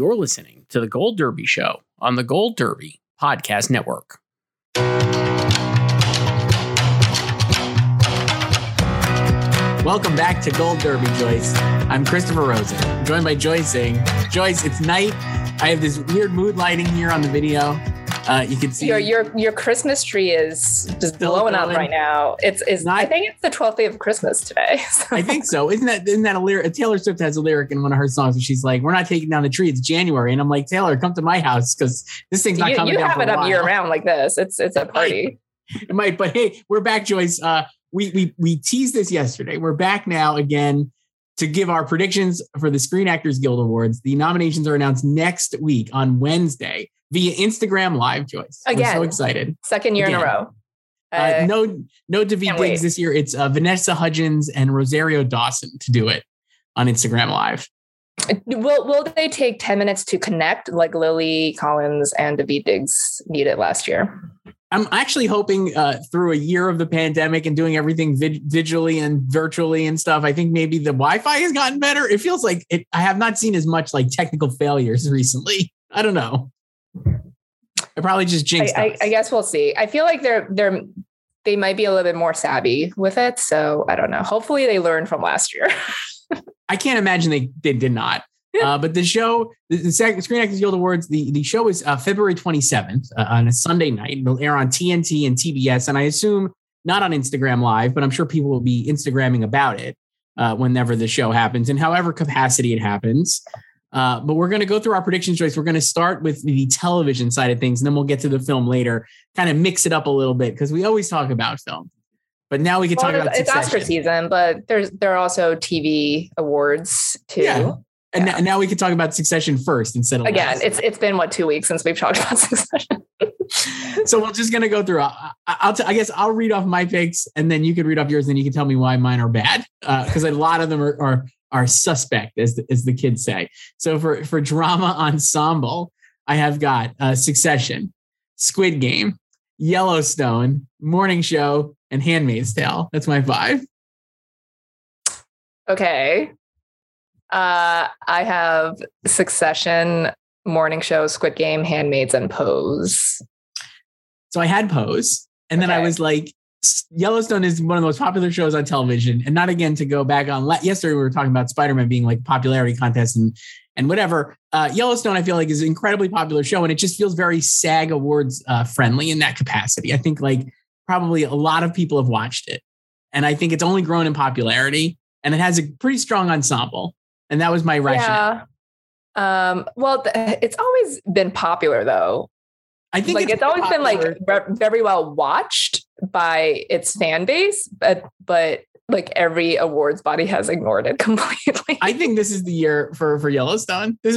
You're listening to The Gold Derby Show on the Gold Derby Podcast Network. Welcome back to Gold Derby, Joyce. I'm Christopher Rosen, I'm joined by Joyce Singh. Joyce, it's night. I have this weird mood lighting here on the video. You can see your Christmas tree is just blowing up right now. I think it's the 12th day of Christmas today. So. I think so. Isn't that a lyric? Taylor Swift has a lyric in one of her songs where she's like, "We're not taking down the tree. It's January," and I'm like, "Taylor, come to my house because this thing's not coming down." You have it up year round like this. It's a party. It might, but hey, we're back, Joyce. We teased this yesterday. We're back now again to give our predictions for the Screen Actors Guild Awards. The nominations are announced next week on Wednesday. Via Instagram Live, Joyce. Again. We're so excited. Second year in a row. No Daveed Diggs this year. It's Vanessa Hudgens and Rosario Dawson to do it on Instagram Live. Will they take 10 minutes to connect like Lily Collins and Daveed Diggs needed last year? I'm actually hoping through a year of the pandemic and doing everything digitally and virtually and stuff, I think maybe the Wi-Fi has gotten better. It feels like I have not seen as much like technical failures recently. I don't know. I probably just jinxed it. I guess we'll see. I feel like they might be a little bit more savvy with it. So I don't know. Hopefully they learned from last year. I can't imagine they did not. But the show, the Screen Actors Guild Awards, the show is February 27th on a Sunday night. It'll air on TNT and TBS. And I assume not on Instagram Live, but I'm sure people will be Instagramming about it whenever the show happens in however capacity it happens. But we're going to go through our predictions, Joyce. We're going to start with the television side of things, and then we'll get to the film later, kind of mix it up a little bit, because we always talk about film. But now we can talk about Succession. It's Oscar season, but there are also TV awards, too. Yeah. And now we can talk about Succession first instead of again. It's been, 2 weeks since we've talked about Succession. So we're just going to go through. I guess I'll read off my picks, and then you can read off yours, and then you can tell me why mine are bad, because a lot of them are suspect, as the kids say. So for drama ensemble, I have got Succession, Squid Game, Yellowstone, Morning Show, and Handmaid's Tale. That's my five. Okay. I have Succession, Morning Show, Squid Game, Handmaids, and Pose. So I had Pose. And then I was like, Yellowstone is one of the most popular shows on television. And not again to go back on yesterday, we were talking about Spider-Man being like popularity contests and whatever. Yellowstone, I feel like, is an incredibly popular show. And it just feels very SAG Awards friendly in that capacity. I think like probably a lot of people have watched it. And I think it's only grown in popularity. And it has a pretty strong ensemble. And that was my rationale. Yeah. It's always been popular, though. I think like it's always popular. Been like very well watched by its fan base, but like every awards body has ignored it completely. I think this is the year for Yellowstone. Because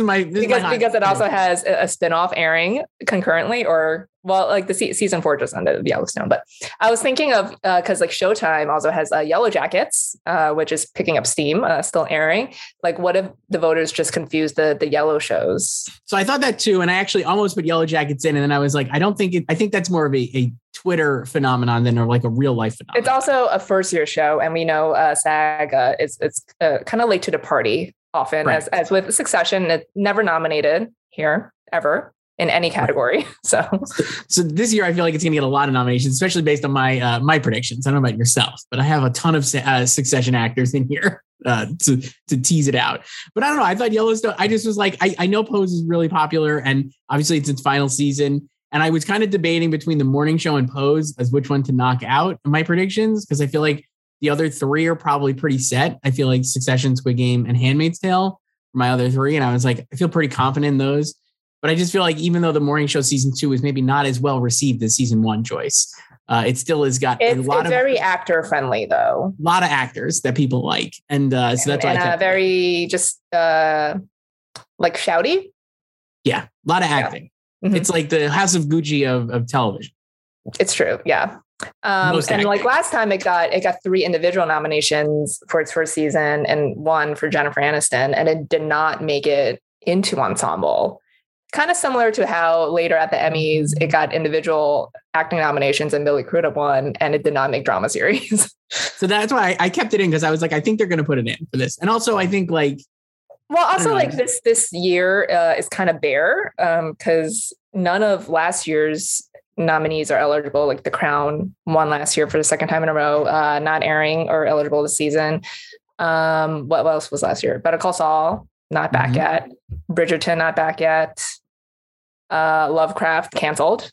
it also has a spinoff airing concurrently, or like the season 4 just ended of Yellowstone. But I was thinking of because like Showtime also has Yellow Jackets, which is picking up steam, still airing. Like, what if the voters just confused the yellow shows? So I thought that too, and I actually almost put Yellow Jackets in, and then I was like, I think that's more of a Twitter phenomenon than like a real life phenomenon. It's also a first year show, and we know SAG it's kind of late to the party often, right. As with Succession, it's never nominated here ever in any category. Right. So this year I feel like it's going to get a lot of nominations, especially based on my predictions. I don't know about yourself, but I have a ton of Succession actors in here. to tease it out. But I don't know. I thought Yellowstone, I just was like, I know Pose is really popular and obviously it's its final season. And I was kind of debating between The Morning Show and Pose as which one to knock out in my predictions, because I feel like the other three are probably pretty set. I feel like Succession, Squid Game, and Handmaid's Tale are my other three. And I was like, I feel pretty confident in those. But I just feel like even though The Morning Show season 2 is maybe not as well received as season 1, Joyce, it still has got a lot of... It's very actor friendly, though. A lot of actors that people like. And so that's why I kept very just like shouty. Yeah, a lot of acting. Yeah. Mm-hmm. It's like the House of Gucci of television. It's true, yeah. And like last time it got 3 individual nominations for its first season and 1 for Jennifer Aniston, and it did not make it into ensemble. Kind of similar to how later at the Emmys, it got individual acting nominations and Billy Crudup won, and it did not make drama series. So that's why I kept it in, because I was like, I think they're going to put it in for this. And also I think like... Well, also like this year is kind of bare because none of last year's nominees are eligible. Like The Crown won last year for the second time in a row, not airing or eligible this season. What else was last year? Better Call Saul, not back yet. Bridgerton, not back yet. Lovecraft canceled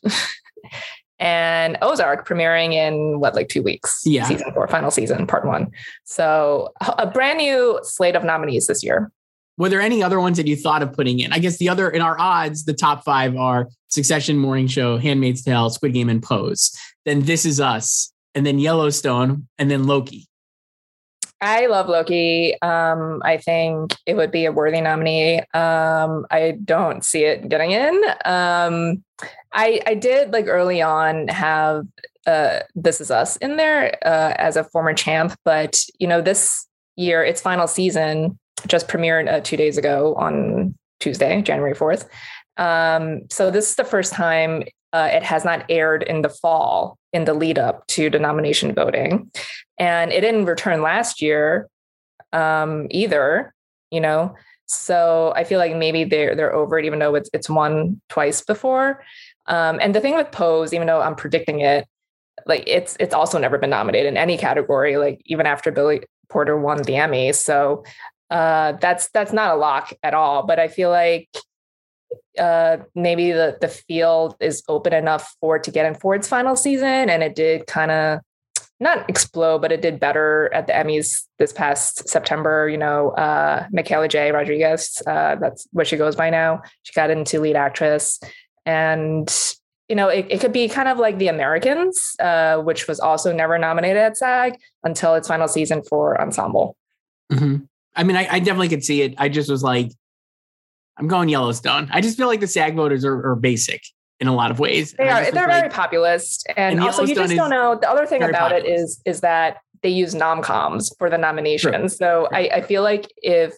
and Ozark premiering in 2 weeks. Yeah. Season 4, final season, part 1. So a brand new slate of nominees this year. Were there any other ones that you thought of putting in? I guess the other in our odds, the top 5 are Succession, Morning Show, Handmaid's Tale, Squid Game, and Pose. Then This Is Us, and then Yellowstone, and then Loki. I love Loki. I think it would be a worthy nominee. I don't see it getting in. I did like early on have This Is Us in there as a former champ, but you know, this year its final season just premiered 2 days ago on Tuesday, January 4th. So this is the first time it has not aired in the fall in the lead up to the nomination voting. And it didn't return last year either, you know. So I feel like maybe they're over it, even though it's won twice before. And the thing with Pose, even though I'm predicting it, like it's also never been nominated in any category, like even after Billy Porter won the Emmy. So that's not a lock at all. But I feel like maybe the field is open enough for it to get in for its final season. And it did kind of not explode, but it did better at the Emmys this past September. You know, Michaela J. Rodriguez, that's what she goes by now. She got into lead actress. And, you know, it could be kind of like The Americans, which was also never nominated at SAG until its final season for Ensemble. Mm-hmm. I mean, I definitely could see it. I just was like, I'm going Yellowstone. I just feel like the SAG voters are basic in a lot of ways. They're like, very populist. And also you just don't know. The other thing about populist. it is that they use nomcoms for the nominations. True. So I feel like if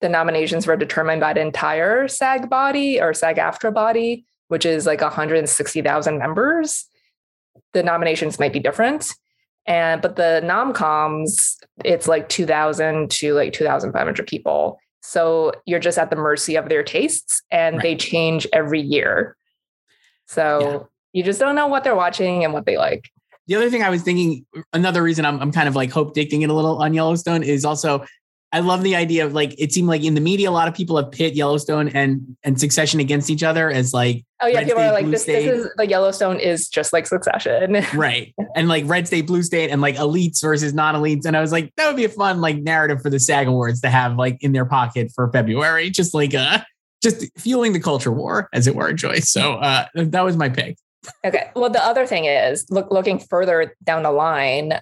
the nominations were determined by the entire SAG body or SAG-AFTRA body, which is like 160,000 members, the nominations might be different. But the nomcoms, it's like 2,000 to like 2,500 people. So you're just at the mercy of their tastes, and They change every year. So You just don't know what they're watching and what they like. The other thing I was thinking, another reason I'm kind of like hope-dicting it a little on Yellowstone is also, I love the idea of like, it seemed like in the media, a lot of people have pit Yellowstone and Succession against each other as like, oh yeah, people are like, this is like Yellowstone is just like Succession. Right. And like red state, blue state, and like elites versus non-elites. And I was like, that would be a fun like narrative for the SAG Awards to have like in their pocket for February, just like, just fueling the culture war as it were, Joyce. So that was my pick. Okay. Well, the other thing is looking further down the line,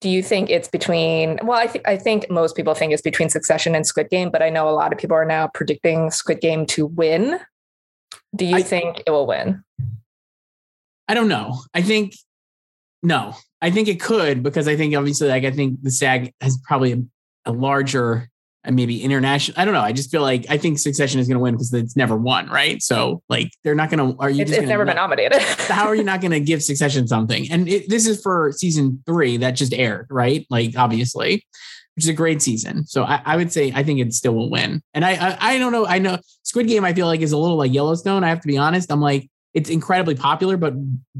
do you think it's between, well, I think most people think it's between Succession and Squid Game, but I know a lot of people are now predicting Squid Game to win. Do you think it will win? I don't know. I think it could, because I think obviously, like, I think the SAG has probably a larger and maybe international. I don't know. I just feel like I think Succession is going to win because it's never won. Right. So like, they're not going to, it's never been nominated. So how are you not going to give Succession something? And this is for season 3 that just aired, right? Like obviously, which is a great season. So I would say, I think it still will win. And I don't know. I know Squid Game, I feel like is a little like Yellowstone. I have to be honest. I'm like, it's incredibly popular, but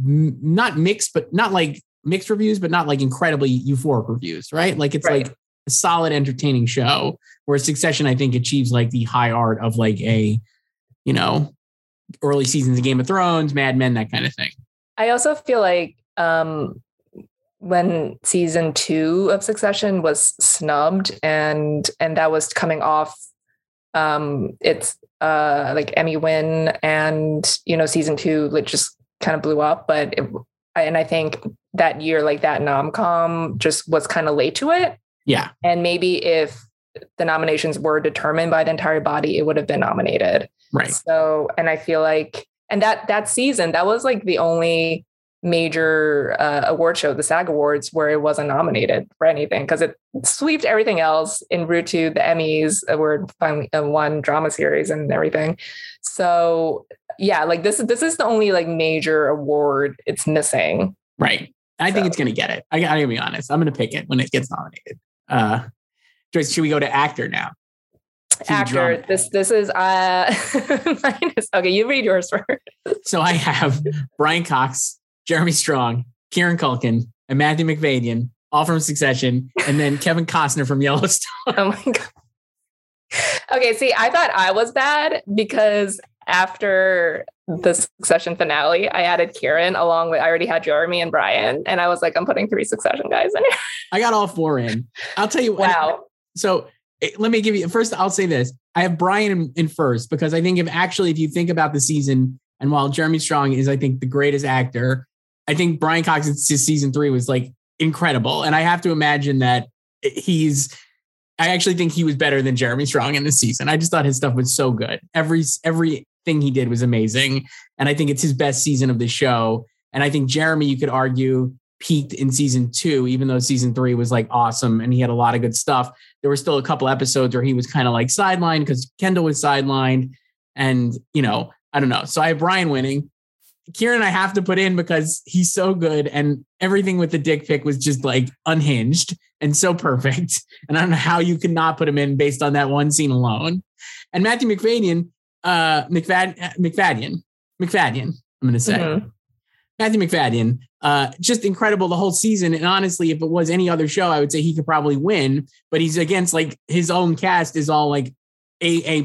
not mixed, but not like mixed reviews, but not like incredibly euphoric reviews. Right. Like it's right. Like, a solid, entertaining show, where Succession, I think, achieves like the high art of like a, you know, early seasons of Game of Thrones, Mad Men, that kind of thing. I also feel like when season 2 of Succession was snubbed, and that was coming off its like Emmy win, and, you know, season 2 like just kind of blew up. But and I think that year, like, that nom-com just was kind of late to it. Yeah. And maybe if the nominations were determined by the entire body, it would have been nominated. Right. So, and I feel like, and that season, that was like the only major award show, the SAG Awards, where it wasn't nominated for anything, because it swept everything else en route to the Emmys, where it finally won drama series and everything. So yeah, like this is the only like major award it's missing. Right. I think it's going to get it. I gotta be honest. I'm going to pick it when it gets nominated. Joyce, should we go to actor now? Actor. This is okay, you read yours first. So I have Brian Cox, Jeremy Strong, Kieran Culkin, and Matthew Macfadyen, all from Succession, and then Kevin Costner from Yellowstone. Oh my god. Okay, see, I thought I was bad because after the Succession finale, I added Kieran along with, I already had Jeremy and Brian, and I was like, I'm putting 3 Succession guys in here. I got all 4 in. I'll tell you what. Wow. So let me give you, first, I'll say this. I have Brian in first, because I think if you think about the season, and while Jeremy Strong is, I think, the greatest actor, I think Brian Cox's season 3 was like incredible. And I have to imagine that I actually think he was better than Jeremy Strong in this season. I just thought his stuff was so good. Everything he did was amazing. And I think it's his best season of the show. And I think Jeremy, you could argue, peaked in season 2, even though season 3 was like awesome and he had a lot of good stuff. There were still a couple episodes where he was kind of like sidelined because Kendall was sidelined, and, you know, I don't know. So I have Brian winning. Kieran, I have to put in because he's so good, and everything with the dick pic was just like unhinged and so perfect. And I don't know how you could not put him in based on that one scene alone. And Matthew Macfadyen, Matthew Macfadyen, just incredible the whole season. And honestly, if it was any other show, I would say he could probably win, but he's against like his own cast is all like A+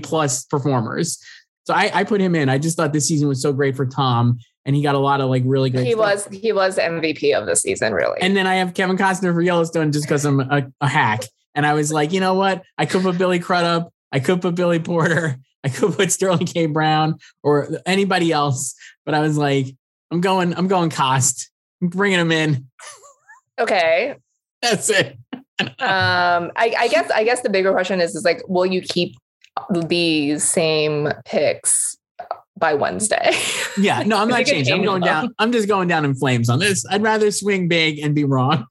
performers. So I put him in. I just thought this season was so great for Tom, and he got a lot of like really good stuff. He was the MVP of the season, really. And then I have Kevin Costner for Yellowstone just because I'm a hack. And I was like, you know what? I could put Billy Crudup. I could put Billy Porter. I could put Sterling K. Brown or anybody else. But I was like, I'm going Cost. I'm bringing him in. Okay. That's it. I guess the bigger question is like, will you keep these same picks by Wednesday? Yeah, no, I'm not changing. I'm going down. I'm just going down in flames on this. I'd rather swing big and be wrong.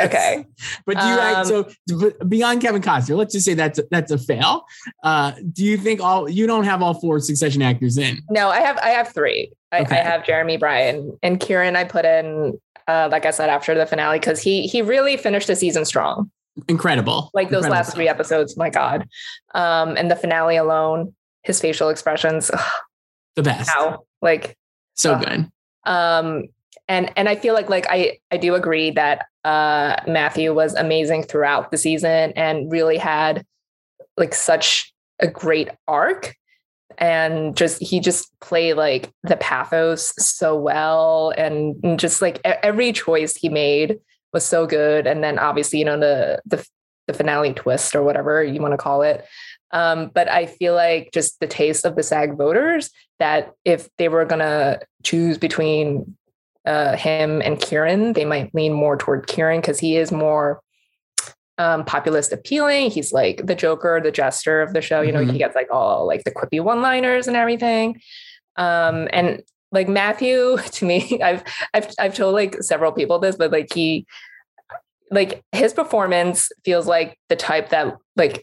Okay, but do you beyond Kevin Costner? Let's just say that's a fail. Do you think you don't have all 4 Succession actors in? No, I have 3. I have Jeremy, Brian, and Kieran. I put in like I said, after the finale, because he really finished the season strong. Incredible. Like those last 3 episodes. My God. And the finale alone, his facial expressions. Ugh, the best. Wow. Like so good. And I feel like I do agree that Matthew was amazing throughout the season and really had like such a great arc, and he just played like the pathos so well, and just like every choice he made was so good. And then obviously, you know, the finale twist or whatever you want to call it. But I feel like just the taste of the SAG voters, that if they were going to choose between him and Kieran, they might lean more toward Kieran because he is more populist appealing. He's like the Joker, the jester of the show. You know, he gets like all like the quippy one-liners and everything. And like Matthew, to me, I've told like several people this, but like his performance feels like the type that like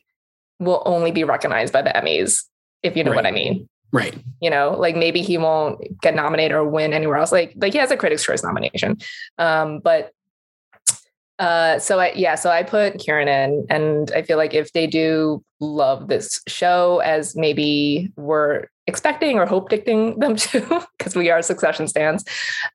will only be recognized by the Emmys, if you know what I mean. Right. You know, like maybe he won't get nominated or win anywhere else. Like he has a Critics' Choice nomination. So I put Kieran in, and I feel like if they do love this show as maybe we're expecting or hope dictating them to, because we are Succession stands,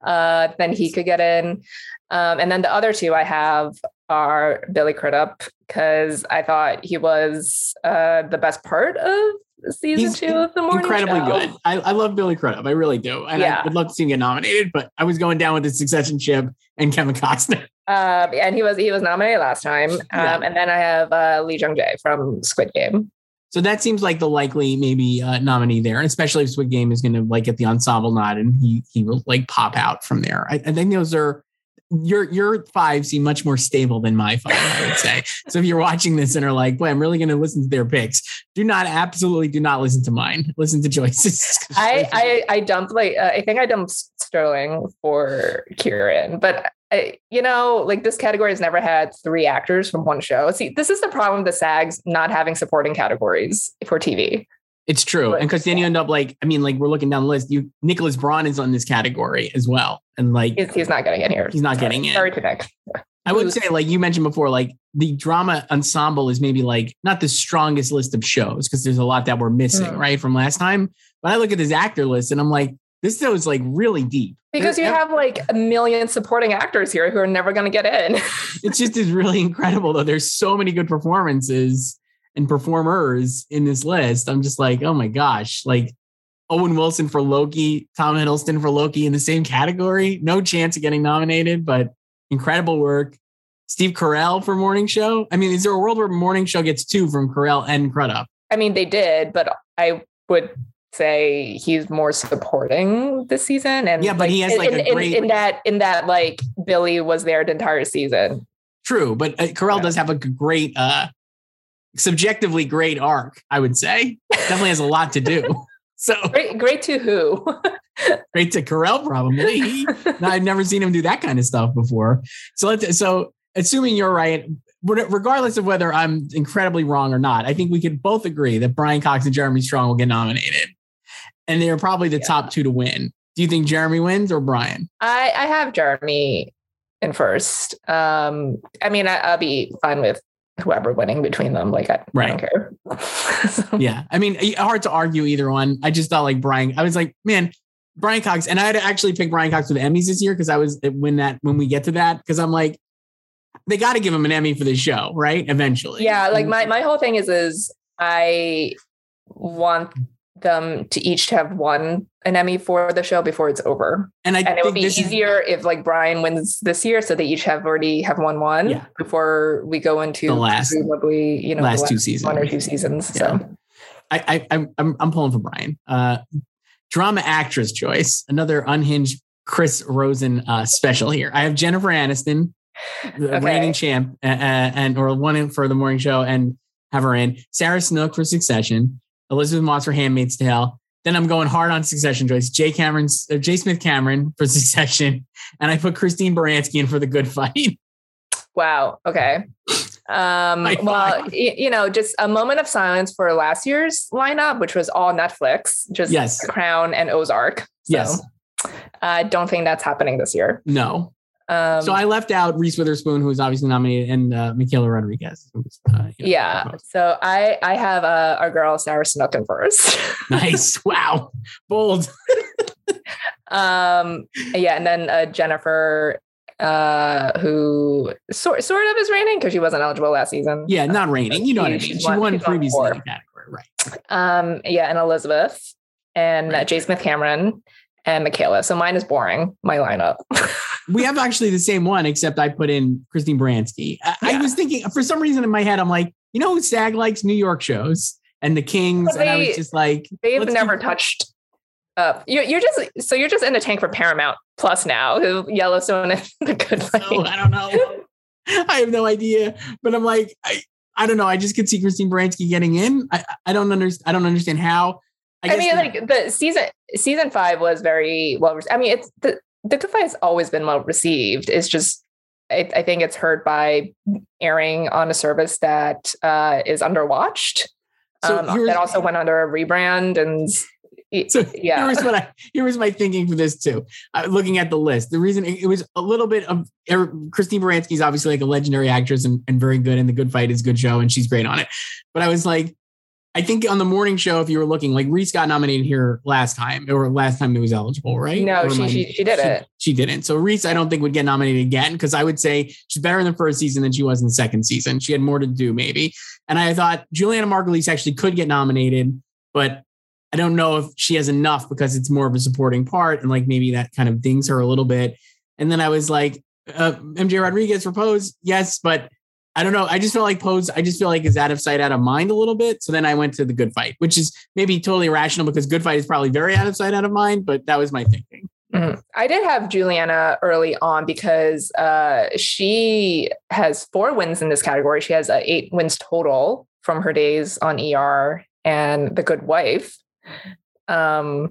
then he could get in. And then the other 2 I have are Billy Crudup, because I thought he was the best part of season two of the Morning Show. Incredibly good. I love Billy Crudup. I really do. And yeah. I would love to see him get nominated, but I was going down with the Succession ship and Kevin Costner. And he was nominated last time. Yeah. And then I have Lee Jung-jae from Squid Game. So that seems like the likely maybe nominee there, and especially if Squid Game is going to like get the ensemble nod and he will like pop out from there. I think those are your five seem much more stable than my five, I would say. So if you're watching this and are like, boy, I'm really going to listen to their picks, do not listen to mine. Listen to Joyce's. I dumped Sterling for Kieran, but this category has never had three actors from one show. See, this is the problem with the SAGs not having supporting categories for TV. It's true. But, and because then you end up we're looking down the list. Nicholas Braun is on this category as well. And he's not getting in here. He's not getting in. Sorry to Nick. I would say, like you mentioned before, like the drama ensemble is maybe like not the strongest list of shows because there's a lot that we're missing, right? From last time. But I look at this actor list and I'm like, this show is like really deep because you have like a million supporting actors here who are never going to get in. It's just is really incredible though. There's so many good performances and performers in this list. I'm just like, oh my gosh, like Owen Wilson for Loki, Tom Hiddleston for Loki in the same category. No chance of getting nominated, but incredible work. Steve Carell for Morning Show. I mean, is there a world where Morning Show gets two from Carell and Crudup? I mean, they did, but I would say he's more supporting this season, and but he has a great in that like Billy was there the entire season. True, but Carell does have a great, subjectively great arc. I would say definitely has a lot to do. So great to who? Great to Carell, probably. No, I've never seen him do that kind of stuff before. So assuming you're right. Regardless of whether I'm incredibly wrong or not, I think we could both agree that Brian Cox and Jeremy Strong will get nominated. And they're probably the top two to win. Do you think Jeremy wins or Brian? I have Jeremy in first. I'll be fine with whoever winning between them. Like, I don't care. So. Yeah. I mean, hard to argue either one. I just thought like Brian, I was like, man, Brian Cox. And I had to actually pick Brian Cox for the Emmys this year because I was when we get to that, because I'm like, they got to give him an Emmy for this show, right? Eventually. Yeah. Like my whole thing is I want them to each have won an Emmy for the show before it's over. And it would be easier if like Brian wins this year. So they each already have won one before we go into the last two seasons, one or two seasons. Yeah. So I'm pulling for Brian. Drama actress choice, another unhinged Chris Rosen special here. I have Jennifer Aniston, the reigning champ, or one in for the Morning Show, and have her in. Sarah Snook for Succession, Elizabeth Moss for Handmaid's Tale. Then I'm going hard on Succession choice. J. Smith Cameron for Succession, and I put Christine Baranski in for The Good Fight. Wow. Okay. Just a moment of silence for last year's lineup, which was all Netflix. Just The Crown and Ozark. So, yes. I don't think that's happening this year. No. So I left out Reese Witherspoon, who was obviously nominated, and Michaela Rodriguez. So I have our girl Sarah Snook in first. Nice. Wow. Bold. And then Jennifer, who sort of is reigning because she wasn't eligible last season. Yeah, not reigning. You know what I mean? She won previously in the category, right? And Elizabeth and J. Smith Cameron and Michaela. So mine is boring. My lineup. We have actually the same one, except I put in Christine Baranski. I was thinking, for some reason in my head, I'm like, you know, SAG likes New York shows and the Kings. But I was just like, they've never touched up. You're just in the tank for Paramount Plus now, who Yellowstone and The Good Fight. So, I don't know. I have no idea. But I'm like, I don't know. I just could see Christine Baranski getting in. I don't understand how. The season 5 was very well. I mean, it's The Good Fight has always been well received. It's just, I think it's hurt by airing on a service that is underwatched. That also went under a rebrand. Here was my thinking for this too. Looking at the list, the reason it was a little bit of Christine Baranski is obviously like a legendary actress and very good. And The Good Fight is a good show and she's great on it. But I was like, I think on the morning show, if you were looking, like Reese got nominated here last time it was eligible, right? No, she didn't. She didn't. So Reese, I don't think would get nominated again, because I would say she's better in the first season than she was in the second season. She had more to do maybe. And I thought Juliana Margulies actually could get nominated, but I don't know if she has enough because it's more of a supporting part. And like, maybe that kind of dings her a little bit. And then I was like, MJ Rodriguez for Pose. Yes, but I don't know. I just feel like Pose, I just feel like it's out of sight, out of mind a little bit. So then I went to The Good Fight, which is maybe totally irrational because Good Fight is probably very out of sight, out of mind, but that was my thinking. Mm-hmm. I did have Juliana early on because she has 4 wins in this category. She has 8 wins total from her days on ER and The Good Wife. But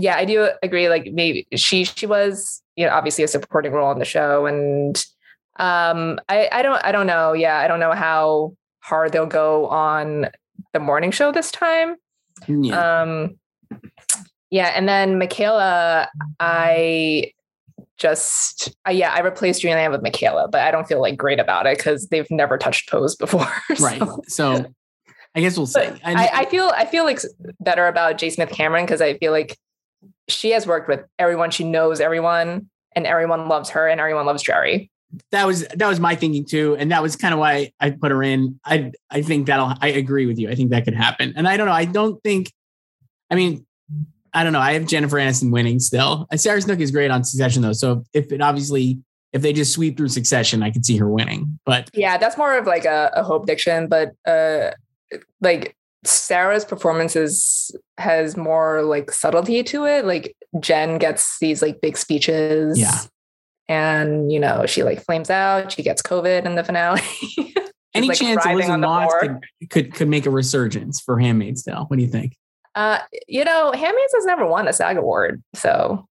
yeah, I do agree. Like maybe she was, you know, obviously a supporting role on the show, and I don't know. Yeah. I don't know how hard they'll go on the morning show this time. Yeah. Yeah. And then Michaela, I replaced Julianne with Michaela, but I don't feel like great about it because they've never touched Pose before. So. Right. So I guess we'll see. I feel like better about J. Smith Cameron, because I feel like she has worked with everyone. She knows everyone, and everyone loves her, and everyone loves Jerry. That was my thinking too. And that was kind of why I put her in. I think I agree with you. I think that could happen. And I don't know. I don't know. I have Jennifer Aniston winning still. Sarah Snook is great on Succession though. So if they just sweep through Succession, I could see her winning, but yeah, that's more of like a hope diction, but like Sarah's performances has more like subtlety to it. Like Jen gets these like big speeches. Yeah. And, you know, she like flames out, she gets COVID in the finale. Any like chance Elizabeth Moss could make a resurgence for Handmaid's Tale? What do you think? You know, Handmaid's has never won a SAG award. So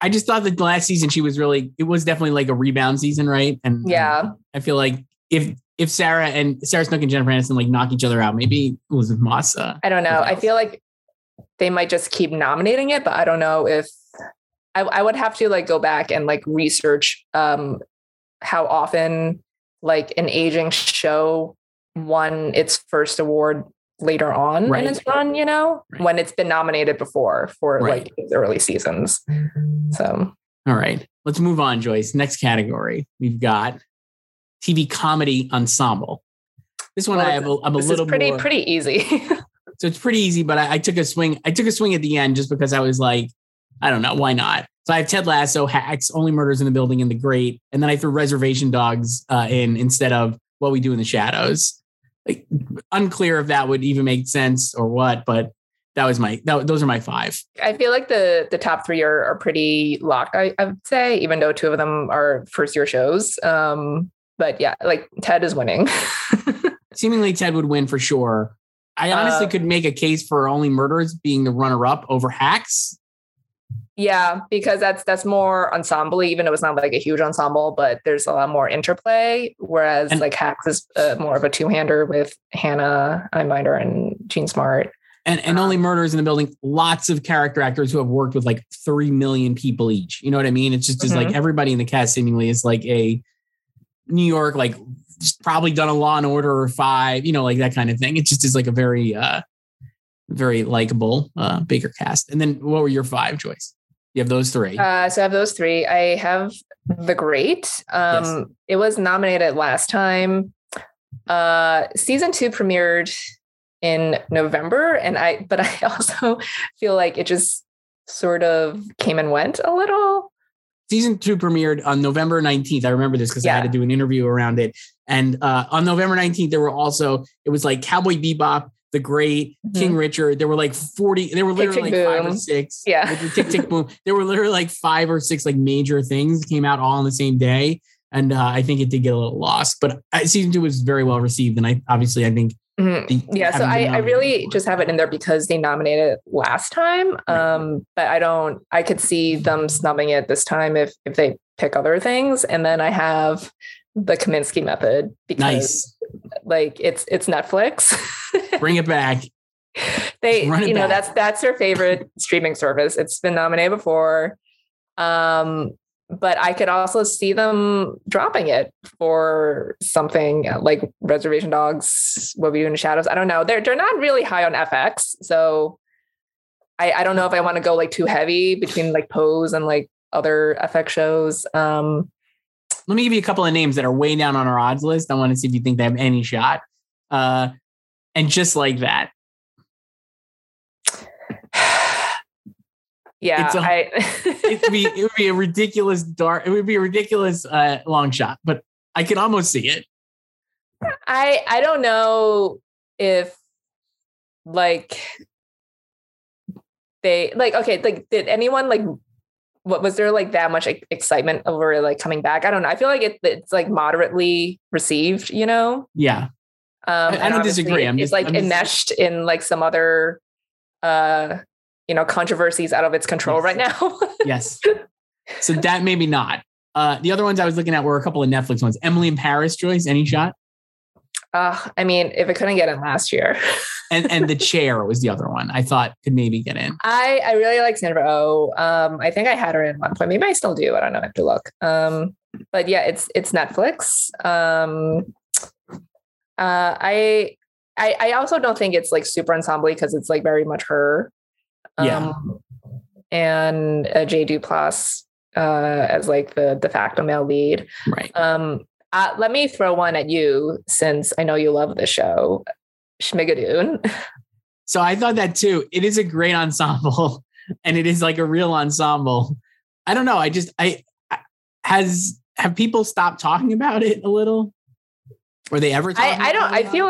I just thought that last season it was definitely like a rebound season, right? And yeah, I feel like if Sarah Snook and Jennifer Aniston like knock each other out, maybe Elizabeth Moss. I don't know. I feel like they might just keep nominating it, but I don't know if I would have to like go back and like research how often like an aging show won its first award later on in its run, you know, when it's been nominated before for like its early seasons. So, all right, let's move on, Joyce. Next category, we've got TV comedy ensemble. This one pretty easy. So it's pretty easy, but I took a swing. I took a swing at the end just because I was like, I don't know. Why not? So I have Ted Lasso, Hacks, Only Murders in the Building, and The Great. And then I threw Reservation Dogs in instead of What We Do in the Shadows. Like, unclear if that would even make sense or what, but those are my 5. I feel like the top 3 are pretty locked, I would say, even though 2 of them are first-year shows. But yeah, like Ted is winning. Seemingly Ted would win for sure. I honestly could make a case for Only Murders being the runner-up over Hacks. Yeah, because that's more ensemble, even though it's not like a huge ensemble, but there's a lot more interplay, whereas like Hacks is more of a two-hander with Hannah Einbinder and Jean Smart. And Only Murders in the Building, lots of character actors who have worked with like 3 million people each. You know what I mean? It's just is like everybody in the cast seemingly is like a New York, like probably done a Law and Order or 5, you know, like that kind of thing. It just is like a very, very likable bigger cast. And then what were your 5, Joyce? You have those 3. So I have those 3. I have The Great. Yes. It was nominated last time. Season 2 premiered in November. And I also feel like it just sort of came and went a little. Season 2 premiered on November 19th. I remember this because I had to do an interview around it. And on November 19th, it was like Cowboy Bebop, The Great, King Richard. There were like 40. There were literally like 5 or 6. Yeah. Tick, tick, boom. There were literally like 5 or 6 like major things came out all on the same day. And I think it did get a little lost, but season 2 was very well received. And I think. Mm-hmm. Yeah. So I really just have it in there because they nominated it last time. But I could see them snubbing it this time if they pick other things. And then I have The Kaminsky Method because like it's Netflix. Bring it back. They that's their favorite streaming service. It's been nominated before. But I could also see them dropping it for something like Reservation Dogs, What We Do in the Shadows. I don't know. They're not really high on FX. So I don't know if I want to go like too heavy between like Pose and like other FX shows. Let me give you a couple of names that are way down on our odds list. I want to see if you think they have any shot. And Just Like That. Yeah, it would be a ridiculous dark. It would be a ridiculous long shot, but I could almost see it. I don't know if like they like, okay, like did anyone like, what was there like that much excitement over like coming back? I don't know. I feel like it's like moderately received, you know? Yeah. I don't disagree. I'm just, it's like enmeshed in like some other, you know, controversies out of its control right now. Yes. So that maybe not. The other ones I was looking at were a couple of Netflix ones. Emily in Paris, Joyce, any shot? I mean, if it couldn't get in last year. and The Chair was the other one I thought could maybe get in. I really like Sandra Oh. I think I had her in one point. Maybe I still do. I don't know. I have to look. But yeah, it's Netflix. I also don't think it's like super ensemble because it's like very much her. Yeah. And J. Duplass as like the de facto male lead. Right. Let me throw one at you since I know you love the show, Schmigadoon. So I thought that too. It is a great ensemble, and it is like a real ensemble. I don't know. Have people stopped talking about it a little? Were they ever talking about it? I feel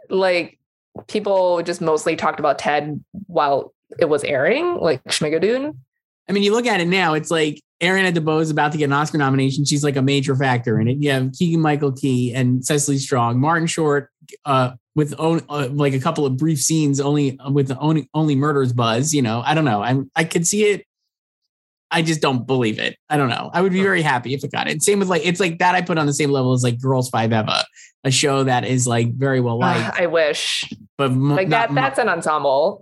like people just mostly talked about Ted while it was airing, like Schmigadoon. I mean, you look at it now, it's like Ariana DeBose is about to get an Oscar nomination. She's like a major factor in it. You have Keegan-Michael Key and Cecily Strong, Martin Short with like a couple of brief scenes only with the Only Murders buzz. You know, I don't know. I could see it. I just don't believe it. I don't know. I would be very happy if it got it. Same with like, it's like that I put on the same level as like Girls 5 Eva, a show that is like very well liked. I wish. But like that's an ensemble.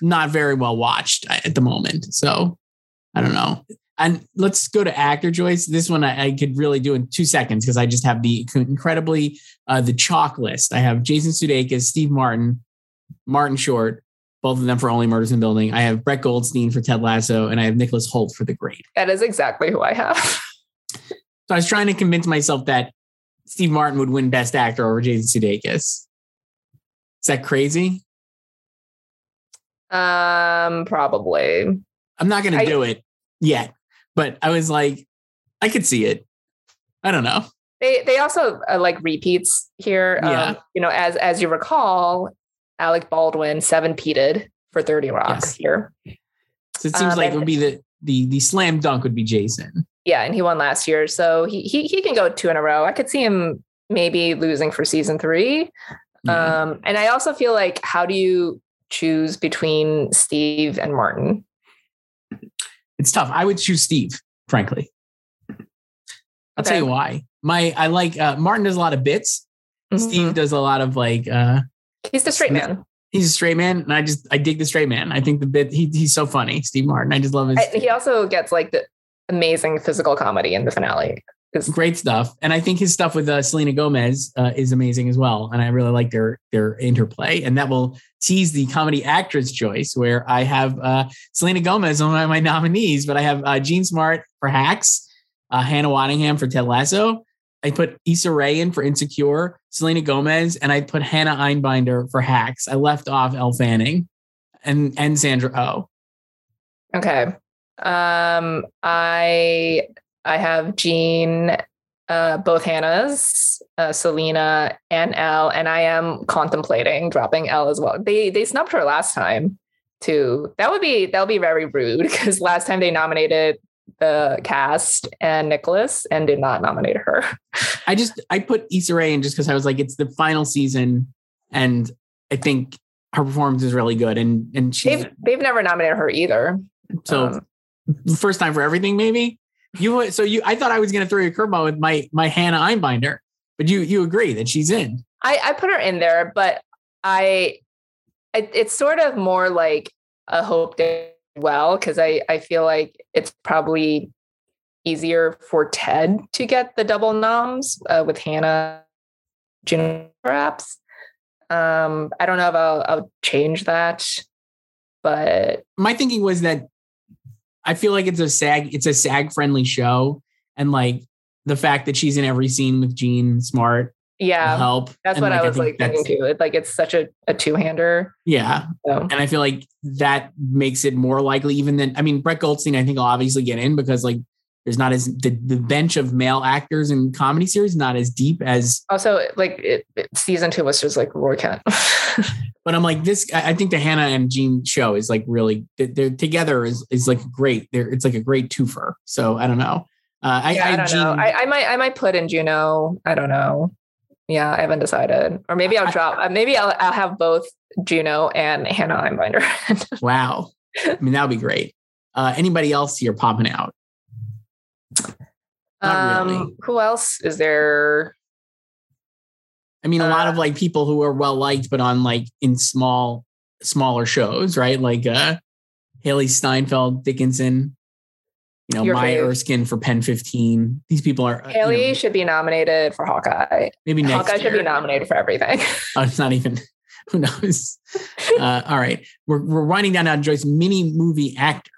Not very well watched at the moment. So I don't know. And let's go to actor, Joyce. This one I could really do in 2 seconds because I just have the incredibly, the chalk list. I have Jason Sudeikis, Steve Martin, Martin Short, both of them for Only Murders in the Building. I have Brett Goldstein for Ted Lasso, and I have Nicholas Hoult for The Great. That is exactly who I have. So I was trying to convince myself that Steve Martin would win Best Actor over Jason Sudeikis. Is that crazy? Probably. I'm not going to do it yet, but I was like, I could see it. I don't know. They also like repeats here. Yeah. You know, as you recall, Alec Baldwin 7-peated for 30 Rock's here. So it seems like it would be the slam dunk would be Jason. Yeah, and he won last year, so he can go 2 in a row. I could see him maybe losing for season 3. Yeah. And I also feel like, how do you choose between Steve and Martin? It's tough. I would choose Steve, frankly. I'll tell you why. I like Martin does a lot of bits. Mm-hmm. Steve does a lot of like. He's the straight man. He's a straight man. And I dig the straight man. I think the bit, he's so funny, Steve Martin. I just love his. He also gets like the amazing physical comedy in the finale. It's great stuff. And I think his stuff with Selena Gomez is amazing as well. And I really like their interplay. And that will tease the comedy actress choice, where I have Selena Gomez on my nominees, but I have Jean Smart for Hacks, Hannah Waddingham for Ted Lasso. I put Issa Rae in for Insecure, Selena Gomez, and I put Hannah Einbinder for Hacks. I left off Elle Fanning and Sandra Oh. Okay. I have Jean, both Hannah's, Selena, and Elle, and I am contemplating dropping Elle as well. They snubbed her last time too. That'll be very rude, because last time they nominated the cast and Nicholas and did not nominate her. I put Issa Rae in just because I was like, it's the final season, and I think her performance is really good. And they've never nominated her either. So first time for everything, maybe. I thought I was going to throw you a curveball with my Hannah Einbinder, but you agree that she's in. I put her in there, but it's sort of more like a hope day. Well, because I feel like it's probably easier for Ted to get the double noms with Hannah, June, perhaps. I don't know if I'll change that, but my thinking was that I feel like it's a SAG friendly show, and like the fact that she's in every scene with Jean Smart. Yeah, help. That's what I was thinking too. It's such a two-hander. Yeah, so. And I feel like that makes it more likely. Even then, I mean, Brett Goldstein, I think, will obviously get in because there's not as the bench of male actors in comedy series not as deep as. Also, season 2 was just Roy Kent. But I'm I think the Hannah and Jean show is really they're together is great. It's a great twofer. So I don't know. I don't know. I might put in Juno. I don't know. Yeah, I haven't decided. Or maybe I'll drop. Maybe I'll have both Juno and Hannah Einbinder. Wow. I mean, that would be great. Anybody else here popping out? Not really. Who else is there? I mean, a lot of people who are well liked, but on in smaller shows, right? Haley Steinfeld, Dickinson. Maya Erskine for Penn 15. These people are... Haley should be nominated for Hawkeye. Maybe next Hawkeye year. Should be nominated for everything. Oh, it's not even... Who knows? All right. We're winding down now, Joyce. Mini movie actor.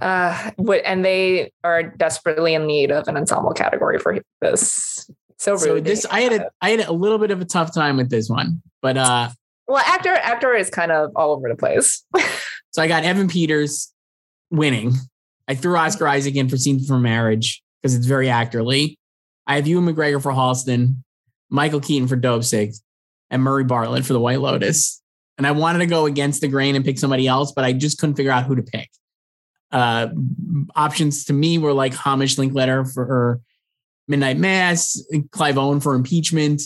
And they are desperately in need of an ensemble category for this. So this, I had a little bit of a tough time with this one, but... Well, actor is kind of all over the place. So I got Evan Peters winning. I threw Oscar Isaac in for Scene from Marriage because it's very actorly. I have Ewan McGregor for Halston, Michael Keaton for Dopesick, and Murray Bartlett for The White Lotus. And I wanted to go against the grain and pick somebody else, but I just couldn't figure out who to pick. Options to me were Hamish Linkletter for Midnight Mass, Clive Owen for Impeachment,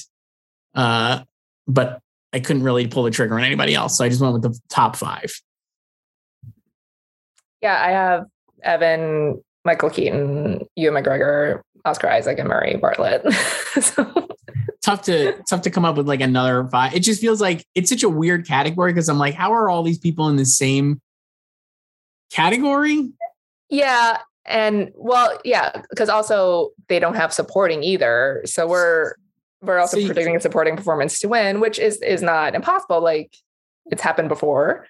but I couldn't really pull the trigger on anybody else. So I just went with the top 5. Yeah, I have Evan, Michael Keaton, Ewan McGregor, Oscar Isaac, and Murray Bartlett. So. Tough to come up with another 5. It just feels like it's such a weird category because I'm how are all these people in the same category? Yeah, because also they don't have supporting either. So we're also predicting a supporting performance to win, which is not impossible. It's happened before,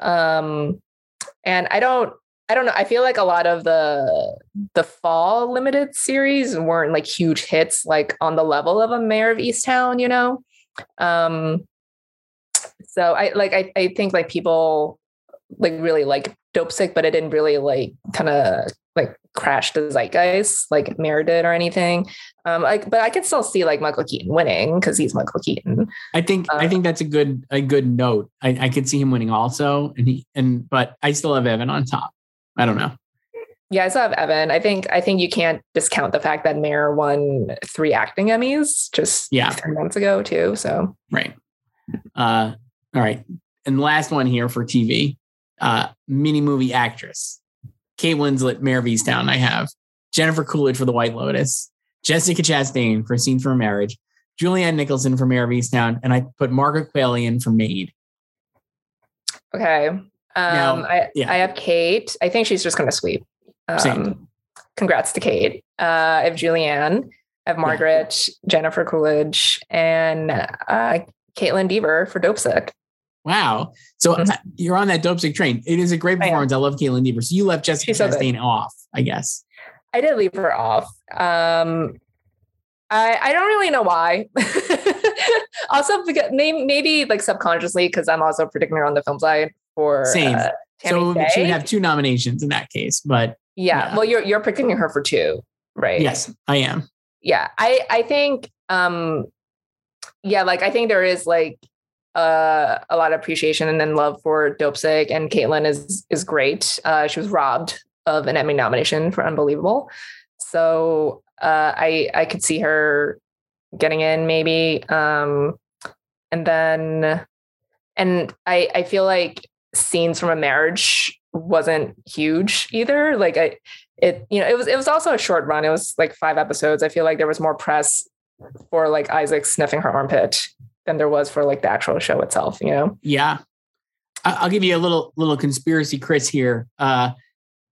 and I don't know. I feel a lot of the fall limited series weren't huge hits, on the level of a Mayor of Easttown, So I think people really like Dopesick, but it didn't really crash the zeitgeist like Mayor did or anything. But I can still see Michael Keaton winning because he's Michael Keaton. I think that's a good note. I could see him winning also, but I still have Evan on top. I don't know. Yeah, I still have Evan. I think you can't discount the fact that Mayer won 3 acting Emmys just 3 months ago too. So right. All right, and last one here for TV, mini movie actress, Kate Winslet, Mayor of Easttown. I have Jennifer Coolidge for The White Lotus, Jessica Chastain for Scene from Marriage, Julianne Nicholson for Mayor of Easttown, and I put Margaret Qualley in for Maid. Okay. I have Kate. I think she's just going to sweep. Congrats to Kate. I have Julianne. I have Margaret, Jennifer Coolidge, and Caitlin Dever for Dopesick. Wow. So you're on that Dopesick train. It is a great performance. I love Caitlin Dever. So you left Jessica Chastain off, I guess. I did leave her off. I don't really know why. Also, because maybe subconsciously, because I'm also predicting her on the film side. Same. So she would have 2 nominations in that case, but yeah. Well, you're picking her for 2, right? Yes, I am. Yeah. I think there is a lot of appreciation and then love for Dopesick, and Caitlin is great. She was robbed of an Emmy nomination for Unbelievable. So I could see her getting in maybe. I feel like Scenes from a Marriage wasn't huge either. It was also a short run. It was 5 episodes. I feel like there was more press for Isaac sniffing her armpit than there was for the actual show itself, Yeah. I'll give you a little conspiracy, Chris, here.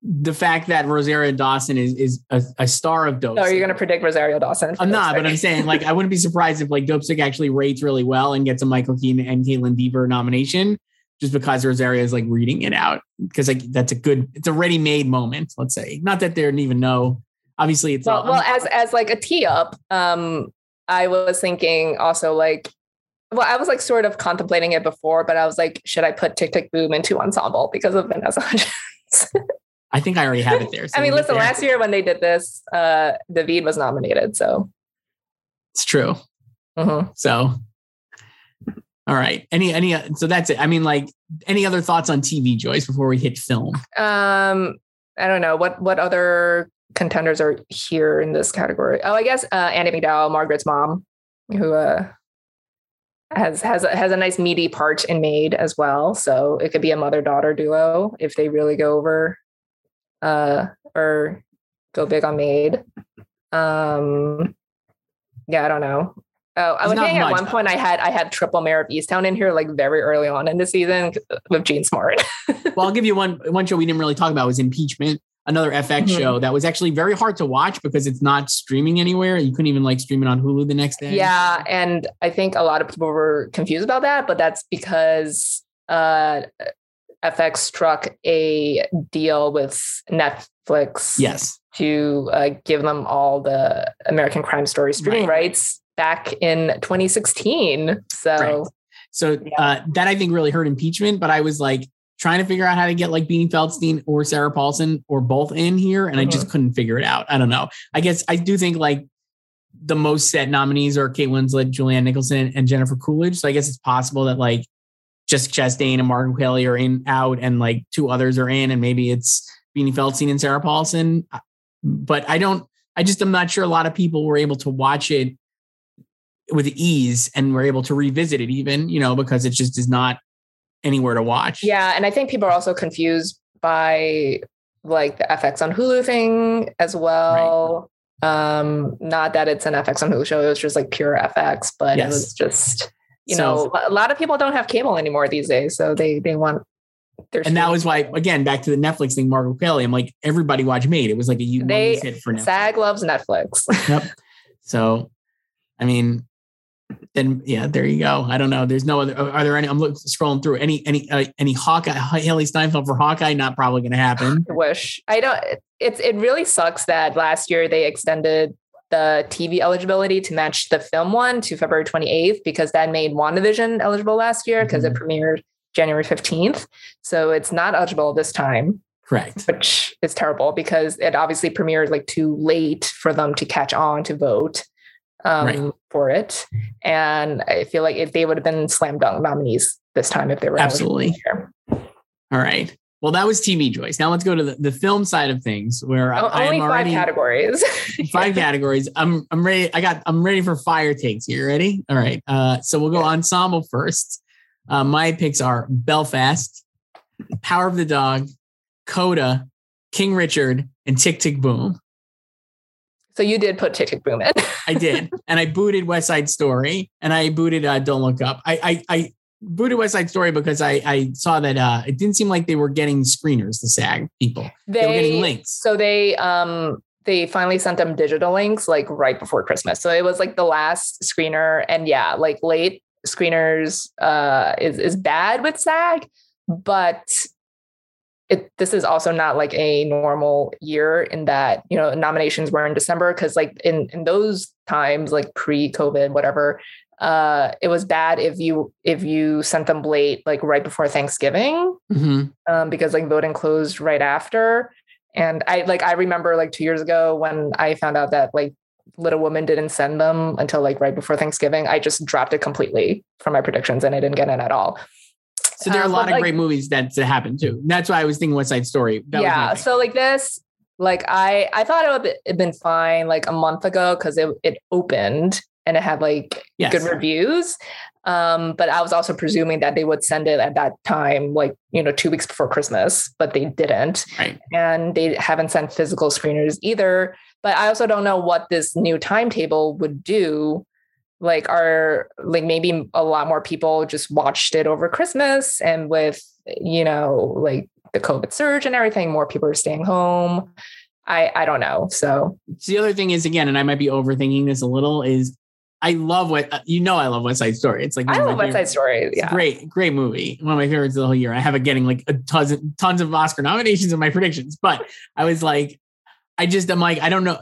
the fact that Rosario Dawson is a star of Dope. No, you're going to predict Rosario Dawson. I'm not, but I'm saying, like, I wouldn't be surprised if, like, Dope Sick actually rates really well and gets a Michael Keaton and Caitlin Dever nomination just because Rosario is, like, reading it out. Because, like, that's a good, it's a ready-made moment, let's say. Not that they didn't even know. Obviously, it's not. Well, as like a tee up, I was thinking also, like, well, I was like sort of contemplating it before, but I was like, should I put Tick Tick Boom into Ensemble because of Vanessa Hudgens? I think I already have it there. So I mean, listen, last year when they did this, Daveed was nominated, so. It's true. Mm-hmm. So, all right. Any, so that's it. I mean, like, any other thoughts on TV, Joyce, before we hit film? I don't know. What other contenders are here in this category? Oh, I guess Andy McDowell, Margaret's mom, who has a nice meaty part in Maid as well. So it could be a mother-daughter duo if they really go over. Or go big on Maid. Yeah, I don't know. Oh, I was thinking at one point I had Triple Mayor of Easttown in here like very early on in the season with Jean Smart. Well, I'll give you one show we didn't really talk about was Impeachment, another FX mm-hmm. show that was actually very hard to watch because it's not streaming anywhere. You couldn't even like stream it on Hulu the next day. Yeah, and I think a lot of people were confused about that, but that's because FX struck a deal with Netflix yes. to give them all the American Crime Story streaming rights back in 2016. So, that I think really hurt Impeachment, but I was like trying to figure out how to get like Beanie Feldstein or Sarah Paulson or both in here. And mm-hmm. I just couldn't figure it out. I don't know. I guess I do think like the most set nominees are Kate Winslet, Julianne Nicholson, and Jennifer Coolidge. So I guess it's possible that like, just Chastain and Martin Kelly are in out and like two others are in and maybe it's Beanie Feldstein and Sarah Paulson. But I'm not sure a lot of people were able to watch it with ease and were able to revisit it even, you know, because it just is not anywhere to watch. Yeah. And I think people are also confused by like the FX on Hulu thing as well. Right. Not that it's an FX on Hulu show. It was just like pure FX, but yes. It was just... You know, a lot of people don't have cable anymore these days, so they want their. And that was why, again, back to the Netflix thing, Margot Kelly. I'm like, everybody watch Maid. It was like a humongous hit for Netflix. SAG loves Netflix. Yep. So, I mean, then yeah, there you go. I don't know. There's no other. Are there any? I'm scrolling through any Hawkeye. Haley Steinfeld for Hawkeye? Not probably going to happen. I wish. I don't. It really sucks that last year they extended the TV eligibility to match the film one to February 28th, because that made WandaVision eligible last year because mm-hmm. it premiered January 15th. So it's not eligible this time. Correct. Which is terrible because it obviously premiered like too late for them to catch on to vote for it. And I feel like if they would have been slam dunk nominees this time, if they were. Absolutely. All right. Well, that was TV, Joyce. Now let's go to the film side of things, where only five categories. Five categories. I'm ready. I'm ready for fire takes here. Ready? All right. So we'll go ensemble first. My picks are Belfast, Power of the Dog, Coda, King Richard, and Tick Tick Boom. So you did put Tick Tick Boom in. I did, and I booted West Side Story, and I booted Don't Look Up. I booted West Side Story because I saw that it didn't seem like they were getting screeners, the SAG people. They were getting links. So they finally sent them digital links like right before Christmas. So it was like the last screener. And yeah, like late screeners is bad with SAG, but this is also not like a normal year in that, you know, nominations were in December because like in those times, like pre-COVID, whatever, it was bad if you sent them late, like right before Thanksgiving, mm-hmm. Because like voting closed right after. And I remember like 2 years ago when I found out that like Little Women didn't send them until like right before Thanksgiving, I just dropped it completely from my predictions and I didn't get in at all. So there are a lot of great movies that happen too. That's why I was thinking West Side Story. Yeah. So like this, like I thought it would have been fine like a month ago because it opened. And it had like good reviews. But I was also presuming that they would send it at that time, like, you know, 2 weeks before Christmas, but they didn't. Right. And they haven't sent physical screeners either. But I also don't know what this new timetable would do. Like maybe a lot more people just watched it over Christmas and with, you know, like the COVID surge and everything, more people are staying home. I don't know. So the other thing is, again, and I might be overthinking this a little, is I love I love West Side Story. It's like, I love West Side Story. Yeah. Great movie. One of my favorites of the whole year. I have it getting like tons of Oscar nominations in my predictions, but I was like, I'm like, I don't know.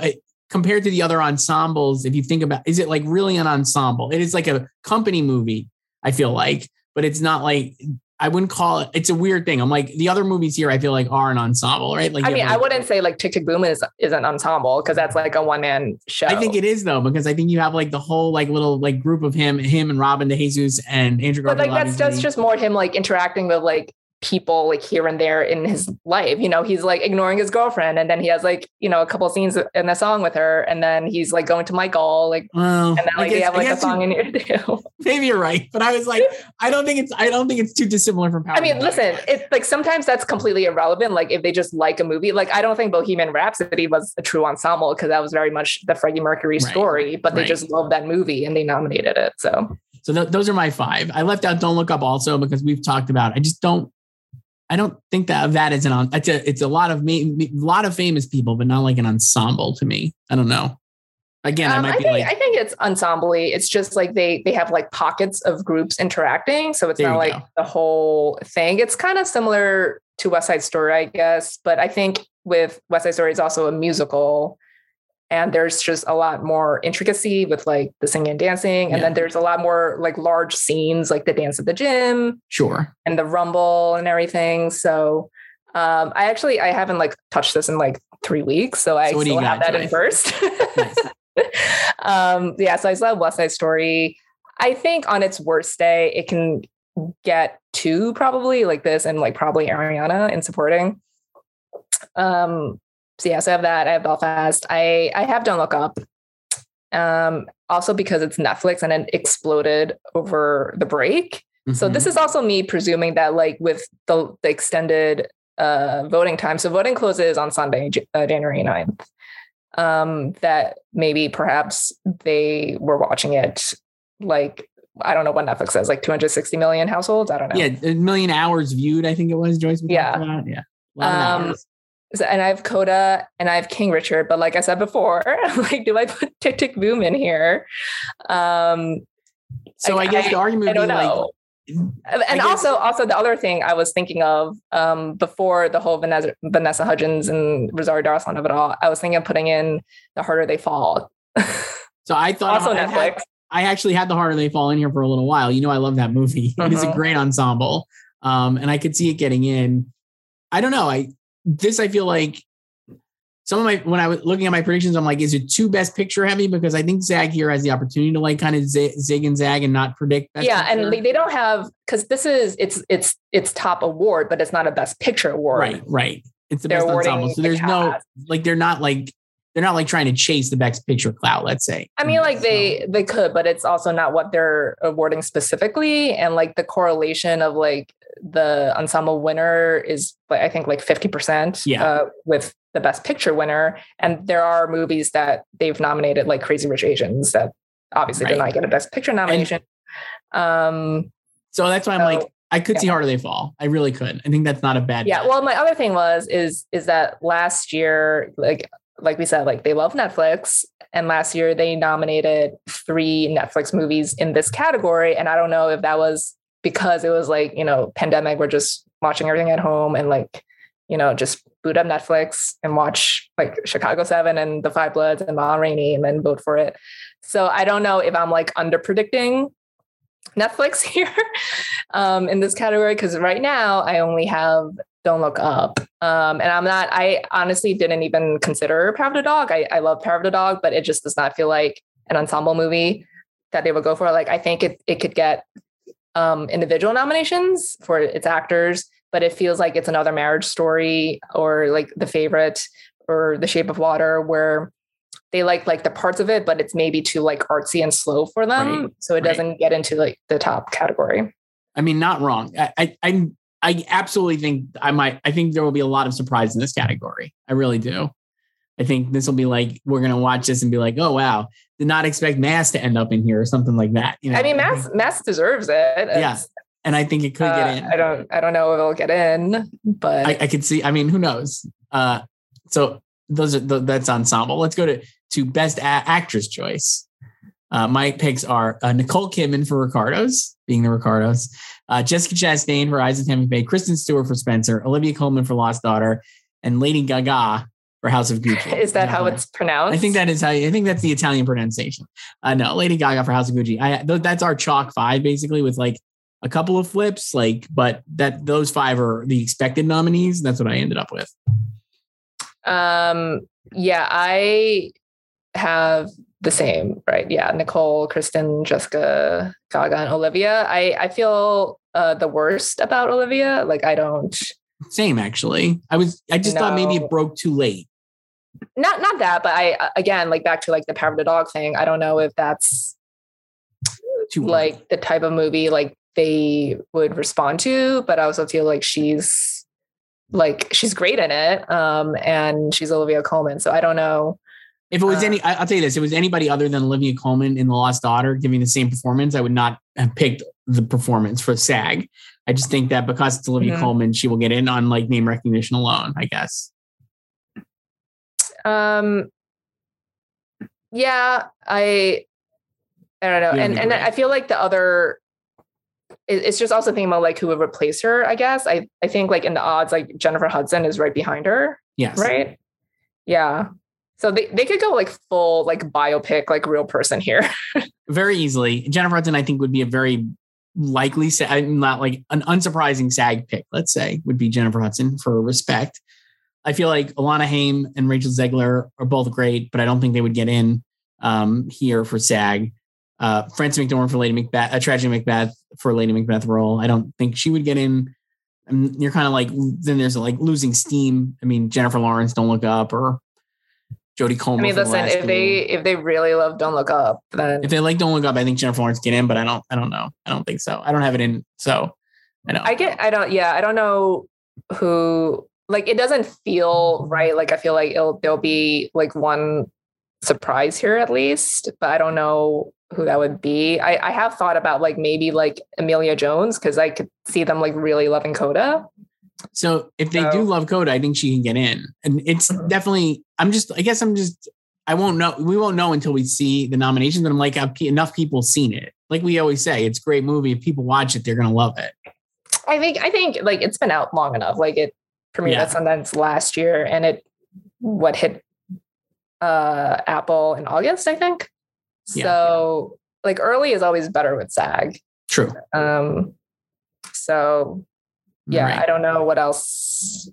Compared to the other ensembles, if you think about, is it like really an ensemble? It is like a company movie, I feel like, but it's not like, I wouldn't call it. It's a weird thing. I'm like, the other movies here, I feel like are an ensemble, right? Like, I mean, I wouldn't say like Tick Tick Boom is an ensemble because that's like a one man show. I think it is though, because I think you have like the whole like little like group of him and Robin DeJesus and Andrew Garfield. But like that's just more him like interacting with like people like here and there in his life. You know, he's like ignoring his girlfriend, and then he has like, you know, a couple of scenes in the song with her, and then he's like going to Michael, like, and then like they have like a song in here too. Maybe you're right, but I was like, I don't think it's too dissimilar from Power. I mean, listen, it's like sometimes that's completely irrelevant. Like if they just like a movie, like I don't think Bohemian Rhapsody was a true ensemble because that was very much the Freddie Mercury story, but they just loved that movie and they nominated it. So those are my five. I left out Don't Look Up also because we've talked about. I don't think that is an. It's a lot of famous people, but not like an ensemble to me. I don't know. Again, I think it's ensemble-y. It's just like they have like pockets of groups interacting, so it's not like the whole thing. It's kind of similar to West Side Story, I guess, but I think with West Side Story, it's also a musical, and there's just a lot more intricacy with like the singing and dancing, and then there's a lot more like large scenes, like the dance at the gym, and the rumble and everything. So I haven't like touched this in like 3 weeks, so I still have that in first. Nice. So I still have West Side Story. I think on its worst day, it can get two probably like this and like probably Ariana in supporting. So I have that. I have Belfast. I have Don't Look Up. Also because it's Netflix and it exploded over the break. Mm-hmm. So this is also me presuming that like with the extended voting time. So voting closes on Sunday, January 9th. That maybe perhaps they were watching it like, I don't know what Netflix says, like 260 million households. I don't know. Yeah, a million hours viewed, I think it was, Joyce. Yeah. A lot of hours. And I have Coda and I have King Richard, but like I said before, like, do I put Tick Tick Boom in here? So I guess the argument would be like, and also the other thing I was thinking of before the whole Vanessa Hudgens and Rosario Dawson of it all, I was thinking of putting in The Harder They Fall. So I thought also Netflix. I actually had The Harder They Fall in here for a little while. You know, I love that movie. Mm-hmm. It is a great ensemble, and I could see it getting in. I don't know. I feel like when I was looking at my predictions, I'm like, is it too best picture heavy? Because I think Zag here has the opportunity to like kind of zig and zag and not predict. Best picture. And like, they don't have, because this is it's top award, but it's not a best picture award. Right. It's the best ensemble. So there's they're not trying to chase the best picture clout, let's say. I mean, like they could, but it's also not what they're awarding specifically. And like the correlation of like the ensemble winner is, I think, like 50% with the best picture winner. And there are movies that they've nominated, like Crazy Rich Asians, that obviously did not get a best picture nomination. And, so that's why I'm like, I could see Harder They Fall. I really could. I think that's not a bad. Yeah. Match. Well, my other thing is that last year, like we said, like they love Netflix. And last year they nominated 3 Netflix movies in this category. And I don't know if that was because it was like, you know, pandemic, we're just watching everything at home and like, you know, just boot up Netflix and watch like Chicago 7 and The Five Bloods and Ma Rainey and then vote for it. So I don't know if I'm like under predicting Netflix here in this category. Cause right now I only have Don't Look Up. And I honestly didn't even consider Power of the Dog. I love Power of the Dog, but it just does not feel like an ensemble movie that they would go for. Like, I think it could get individual nominations for its actors, but it feels like it's another Marriage Story or like The Favorite or The Shape of Water, where they like the parts of it, but it's maybe too like artsy and slow for them. Right. So it doesn't get into like the top category. I mean, not wrong. I absolutely think I think there will be a lot of surprise in this category. I really do. I think this will be like, we're going to watch this and be like, oh, wow. Did not expect Mass to end up in here or something like that. You know? I mean, Mass deserves it. Yeah. And I think it could get in. I don't know if it'll get in, but I could see. I mean, who knows? So those are that's ensemble. Let's go to best actress choice. My picks are Nicole Kidman for Ricardos, being the Ricardos, Jessica Chastain for Eyes of Tampa Bay, Kristen Stewart for Spencer, Olivia Colman for Lost Daughter, and Lady Gaga for House of Gucci. Is that how it's pronounced? I think that is how. I think that's the Italian pronunciation. No, Lady Gaga for House of Gucci. That's our chalk five, basically, with like a couple of flips, but those five are the expected nominees. That's what I ended up with. Yeah, I have the same, right? Yeah. Nicole, Kristen, Jessica, Gaga, and Olivia. I feel the worst about Olivia. I don't. Same, actually. I just thought maybe it broke too late. Not that, but I, again, back to the Power of the Dog thing. I don't know if that's too the type of movie they would respond to, but I also feel she's great in it. And she's Olivia Colman. So I don't know. If it was I'll tell you this, if it was anybody other than Olivia Colman in The Lost Daughter giving the same performance, I would not have picked the performance for SAG. I just think that because it's Olivia Colman, she will get in on name recognition alone, I guess. Yeah, I don't know. Yeah, and I feel the other, it's just also thinking about who would replace her, I guess. I think in the odds, Jennifer Hudson is right behind her. Yes. Right. Yeah. So they could go full biopic, real person here. Very easily. Jennifer Hudson, I think, would be a very likely, not an unsurprising SAG pick, let's say, would be Jennifer Hudson for Respect. I feel Alana Haim and Rachel Zegler are both great, but I don't think they would get in here for SAG. Frances McDormand for Lady Macbeth, a Tragedy Macbeth for Lady Macbeth role. I don't think she would get in. And you're kind of then there's losing steam. I mean, Jennifer Lawrence, Don't Look Up, or Jodie Comer. I mean, listen, if they really love Don't Look Up, then if they like Don't Look Up, I think Jennifer Lawrence get in. But I don't know. I don't think so. I don't have it in. So I know. I don't know who. It doesn't feel right. I feel there'll be one surprise here at least, but I don't know who that would be. I have thought about maybe Amelia Jones, because I could see them really loving Coda. So if they do love Coda, I think she can get in. And it's definitely, I won't know. We won't know until we see the nominations. And enough people seen it. We always say, it's a great movie. If people watch it, they're going to love it. I think it's been out long enough. It premiered at Sundance last year, and it hit Apple in August, I think. So early is always better with SAG. True. So yeah, right. I don't know what else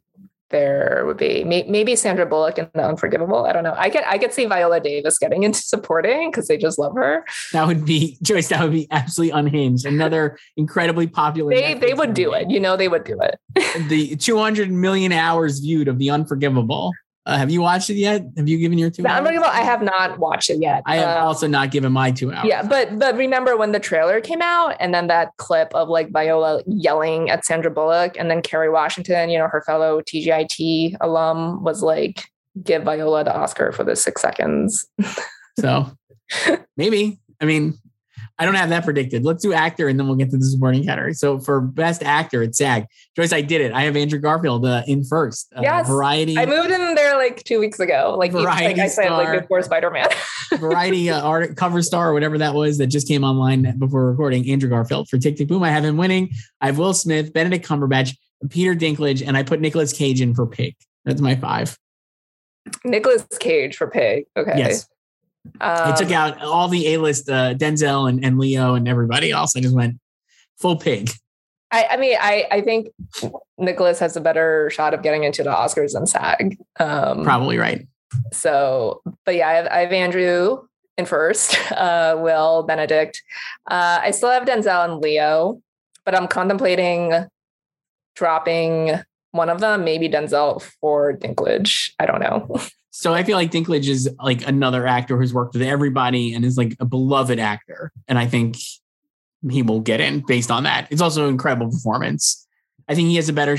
there would be. Maybe Sandra Bullock in The Unforgivable. I don't know. I could see Viola Davis getting into supporting because they just love her. That would be Joyce. That would be absolutely unhinged. Another incredibly popular. They would do it. They would do it. The 200 million hours viewed of The Unforgivable. Have you watched it yet? Have you given your 2 hours? I have not watched it yet. I have also not given my 2 hours. Yeah, but remember when the trailer came out and then that clip of Viola yelling at Sandra Bullock, and then Kerry Washington, her fellow TGIT alum, was give Viola the Oscar for the 6 seconds. So maybe, I don't have that predicted. Let's do actor and then we'll get to the supporting category. So for best actor at SAG, Joyce, I did it. I have Andrew Garfield in first. Yes. Variety. I moved in there 2 weeks ago. Variety I said, before Spider-Man. Variety art cover star or whatever that was that just came online before recording. Andrew Garfield for Tick Tick Boom. I have him winning. I have Will Smith, Benedict Cumberbatch, Peter Dinklage, and I put Nicolas Cage in for Pig. That's my five. Nicolas Cage for Pig. Okay. Yes. I took out all the A-list, Denzel and Leo and everybody else. I just went full Pig. I think Nicholas has a better shot of getting into the Oscars than SAG. Probably right. So, but yeah, I have Andrew in first, Will, Benedict. I still have Denzel and Leo, but I'm contemplating dropping one of them, maybe Denzel for Dinklage. I don't know. So I feel Dinklage is another actor who's worked with everybody and is a beloved actor. And I think he will get in based on that. It's also an incredible performance. I think he has a better,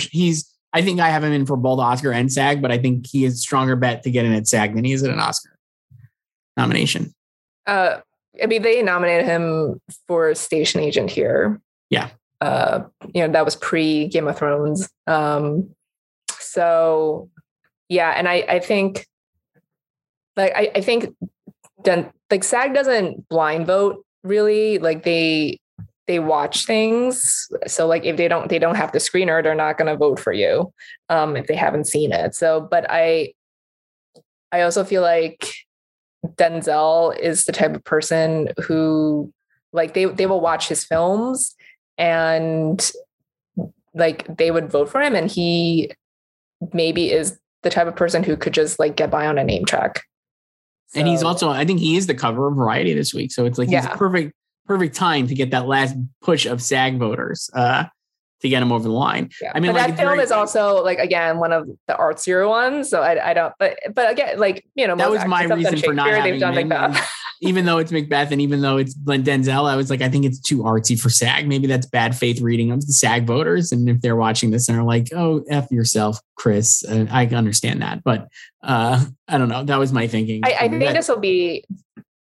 I think I have him in for both Oscar and SAG, but I think he is a stronger bet to get in at SAG than he is at an Oscar nomination. They nominated him for Station Agent here. Yeah. that was pre Game of Thrones. And I think SAG doesn't blind vote really. Like they watch things. So like if they don't have the screener, they're not going to vote for you if they haven't seen it. So, but I also feel like Denzel is the type of person who like they will watch his films and like they would vote for him. And he maybe is the type of person who could just like get by on a name check. So. And he's also, I think he is the cover of Variety this week. So it's like, he's perfect time to get that last push of SAG voters to get him over the line. Yeah. I mean, but like, that film is also like, again, one of the artsier ones. So I don't, but again, like, that was my reason for not having him. Even though it's Macbeth and even though it's Denzel, I was like, I think it's too artsy for SAG. Maybe that's bad faith reading of the SAG voters. And if they're watching this and are like, oh, F yourself, Chris, I understand that. But I don't know. That was my thinking. I think this will be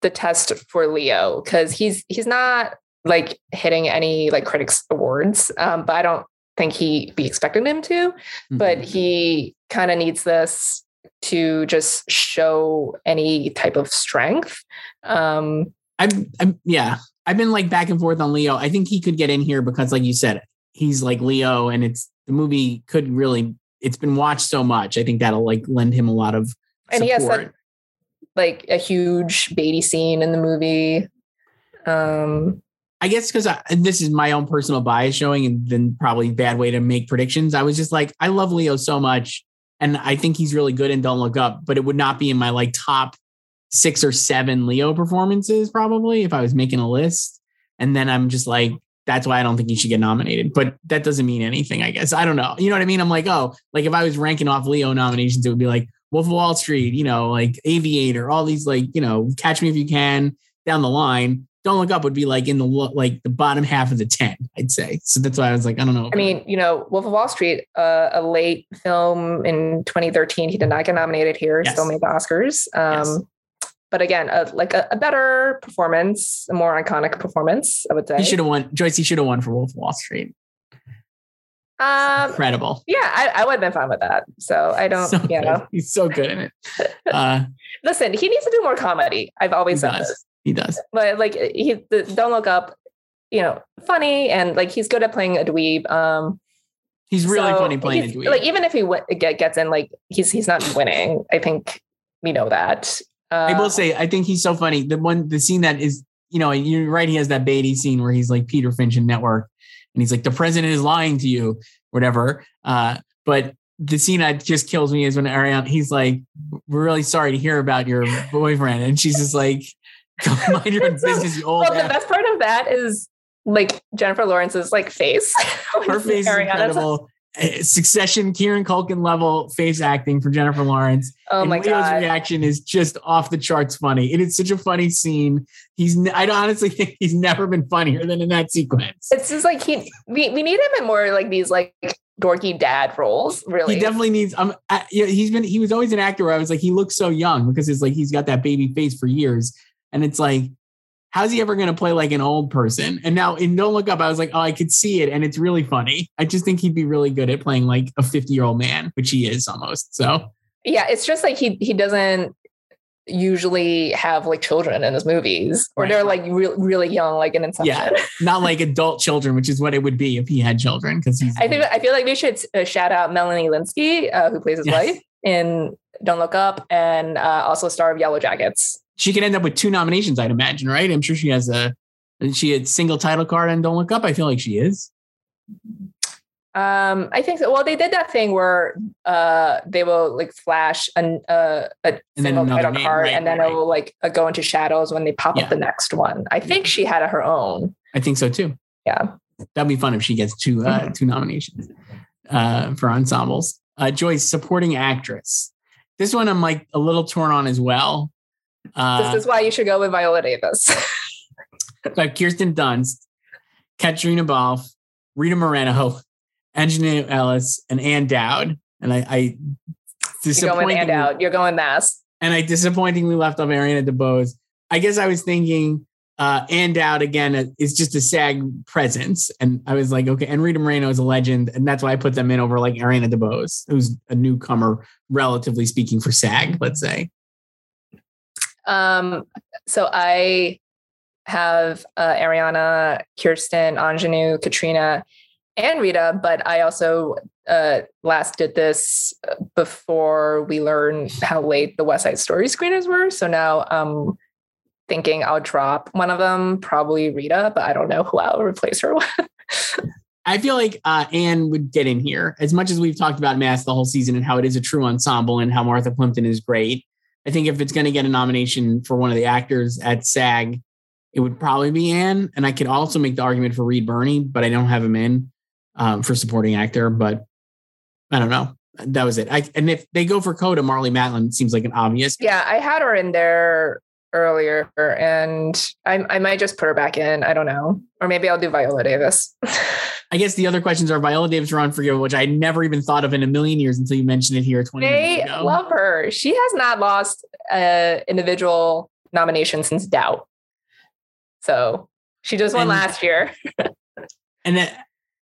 the test for Leo because he's not like hitting any like critics awards. But I don't think he be expecting him to. Mm-hmm. But he kind of needs this to just show any type of strength. I've been like back and forth on Leo. I think he could get in here because like you said, he's like Leo and it's the movie could really, it's been watched so much. I think that'll like lend him a lot of support. And he has like a huge Beatty scene in the movie. I guess because this is my own personal bias showing and then probably bad way to make predictions. I was just like, I love Leo so much. And I think he's really good in Don't Look Up, but it would not be in my like top 6 or 7 Leo performances probably if I was making a list. And then I'm just like, that's why I don't think he should get nominated, but that doesn't mean anything, I guess. I don't know. You know what I mean? I'm like, oh, like if I was ranking off Leo nominations, it would be like Wolf of Wall Street, like Aviator, all these like, Catch Me If You Can down the line. Don't Look Up would be like in the like the bottom half of the 10, I'd say. So that's why I was like, I don't know. I mean, Wolf of Wall Street, a late film in 2013, he did not get nominated here. Yes. Still made the Oscars. But again, a better performance, a more iconic performance, I would say. He should have won. Joyce, he should have won for Wolf of Wall Street. Incredible. Yeah, I would have been fine with that. So I don't, He's so good in it. Listen, he needs to do more comedy. I've always done this. He does. But like Don't Look Up, funny and like he's good at playing a dweeb. He's really funny playing a dweeb. Like even if he gets in, like he's not winning. I think we know that. I will say I think he's so funny. The scene that is, you're right, he has that Beatty scene where he's like Peter Finch in Network and he's like, the president is lying to you, whatever. But the scene that just kills me is when Ariana, he's like, we're really sorry to hear about your boyfriend. And she's just like, mind your own business, you old ass. The best part of that is like Jennifer Lawrence's like face. Her face is incredible. Succession, Kieran Culkin level face acting for Jennifer Lawrence. Oh my God. Leo's reaction is just off the charts funny. It is such a funny scene. I honestly think he's never been funnier than in that sequence. It's just like we need him in more like these like dorky dad roles. Really, he definitely needs. He was always an actor where I was like, he looks so young because it's like he's got that baby face for years. And it's like, how's he ever going to play like an old person? And now in Don't Look Up, I was like, oh, I could see it. And it's really funny. I just think he'd be really good at playing like a 50-year-old man, which he is almost. So, yeah, it's just like he doesn't usually have like children in his movies or they're like really young, like in Inception. Yeah, not like adult children, which is what it would be if he had children. Because I feel like we should shout out Melanie Lynskey, who plays his wife in Don't Look Up and also star of Yellow Jackets. She could end up with 2 nominations, I'd imagine, right? I'm sure she has a single title card and Don't Look Up. I feel like she is. I think so. Well, they did that thing where they will like flash a single title card, and then it will like go into shadows when they pop up the next one. I think she had her own. I think so too. Yeah, that'd be fun if she gets 2 nominations for ensembles. Joyce, supporting actress. This one I'm like a little torn on as well. This is why you should go with Viola Davis. Kirsten Dunst, Katrina Balfe, Rita Moreno, Anjaneya Ellis, and Ann Dowd. And I disappointingly, Ann Dowd. You're going mass. And I disappointingly left off Ariana DeBose. I guess I was thinking And Dowd, again, is just a SAG presence. And I was like, okay. And Rita Moreno is a legend. And that's why I put them in over like Ariana DeBose, who's a newcomer, relatively speaking, for SAG, let's say. So I have Ariana, Kirsten, Anjanou, Katrina, and Rita. But I also last did this before we learned how late the West Side Story screeners were. So now thinking I'll drop one of them, probably Rita, but I don't know who I'll replace her with. I feel like Anne would get in here. As much as we've talked about Mass the whole season and how it is a true ensemble and how Martha Plimpton is great, I think if it's going to get a nomination for one of the actors at SAG, it would probably be Anne. And I could also make the argument for Reid Birnie, but I don't have him in for supporting actor, but I don't know. That was it. And if they go for Coda, Marlee Matlin seems like an obvious. Yeah, I had her in there earlier, and I might just put her back in. I don't know. Or maybe I'll do Viola Davis. I guess the other questions are Viola Davis or Unforgivable, which I never even thought of in a million years until you mentioned it here 20 minutes ago. They love her. She has not lost an individual nomination since Doubt. So she just won last year. And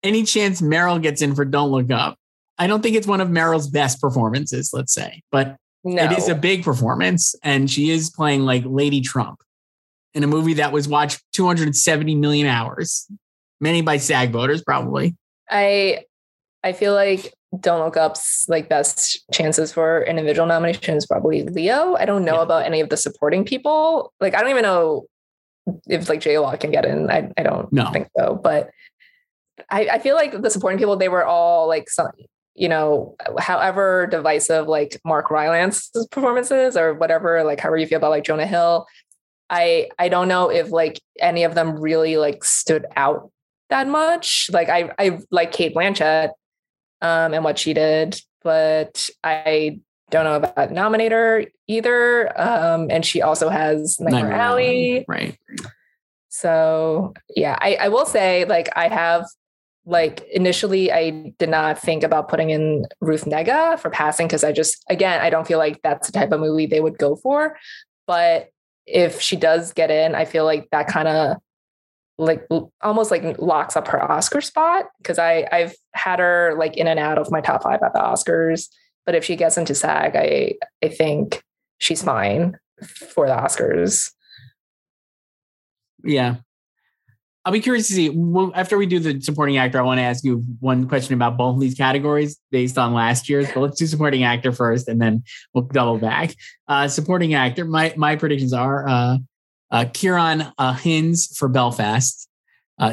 any chance Meryl gets in for Don't Look Up? I don't think it's one of Meryl's best performances, let's say, but no. It is a big performance, and she is playing like Lady Trump in a movie that was watched 270 million hours, many by SAG voters, probably. I feel like Don't Look Up's like best chances for individual nominations probably Leo. I don't know about any of the supporting people. Like, I don't even know if like J-Law can get in. I don't think so, but I feel like the supporting people, they were all like some, you know, however divisive like Mark Rylance's performances or whatever, like however you feel about like Jonah Hill, I don't know if like any of them really like stood out that much. Like I like Cate Blanchett and what she did, but I don't know about Nominator either. And she also has Nightmare Alley. Right. So yeah, I will say like I have, like initially I did not think about putting in Ruth Negga for Passing because I just, again, I don't feel like that's the type of movie they would go for. But if she does get in, I feel like that kind of like almost like locks up her Oscar spot because I've had her like in and out of my top five at the Oscars. But if she gets into SAG, I think she's fine for the Oscars. Yeah. I'll be curious to see. After we do the supporting actor, I want to ask you one question about both of these categories based on last year's. But let's do supporting actor first, and then we'll double back. Supporting actor. My predictions are Ciarán Hinds for Belfast,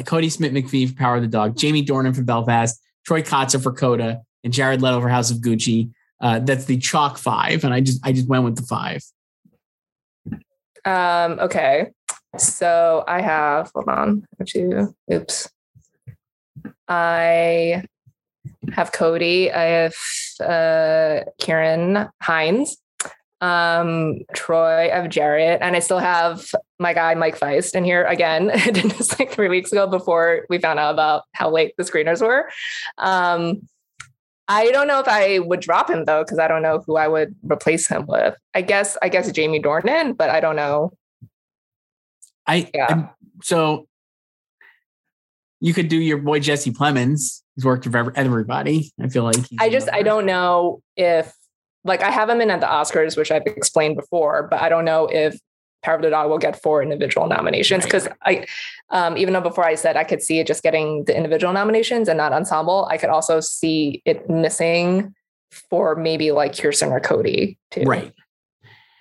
Cody Smith-McPhee for Power of the Dog, Jamie Dornan for Belfast, Troy Kotsur for Coda, and Jared Leto for House of Gucci. That's the chalk five, and I just went with the five. Okay. So I have, hold on, I have Cody, I have Ciarán Hinds, Troy, I have Jarrett, and I still have my guy Mike Feist in here again. I did this like 3 weeks ago before we found out about how late the screeners were. I don't know if I would drop him though, because I don't know who I would replace him with. I guess Jamie Dornan, but I don't know. So you could do your boy Jesse Plemons. He's worked for everybody. I feel like I don't know if like I have him in at the Oscars, which I've explained before, but I don't know if Power of the Dog will get 4 individual nominations because right. I even though before I said I could see it just getting the individual nominations and not ensemble, I could also see it missing for maybe like Kirsten or Cody too. Right.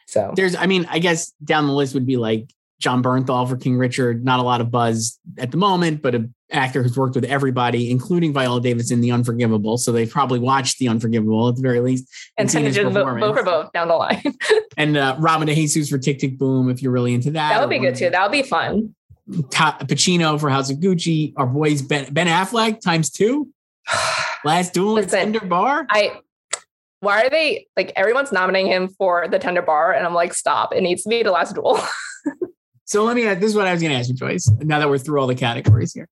So I guess down the list would be like John Bernthal for King Richard. Not a lot of buzz at the moment, but an actor who's worked with everybody, including Viola Davis in The Unforgivable. So they probably watched The Unforgivable at the very least. And seen his performance. Vote for both down the line. And Robin DeJesus for Tick, Tick, Boom, if you're really into that. That would be good too. That would be fun. Pacino for House of Gucci. Our boys Ben Affleck times 2. Last Duel at Tender Bar. Why are they like everyone's nominating him for The Tender Bar? And I'm like, stop. It needs to be The Last Duel. So this is what I was going to ask you, Joyce, now that we're through all the categories here,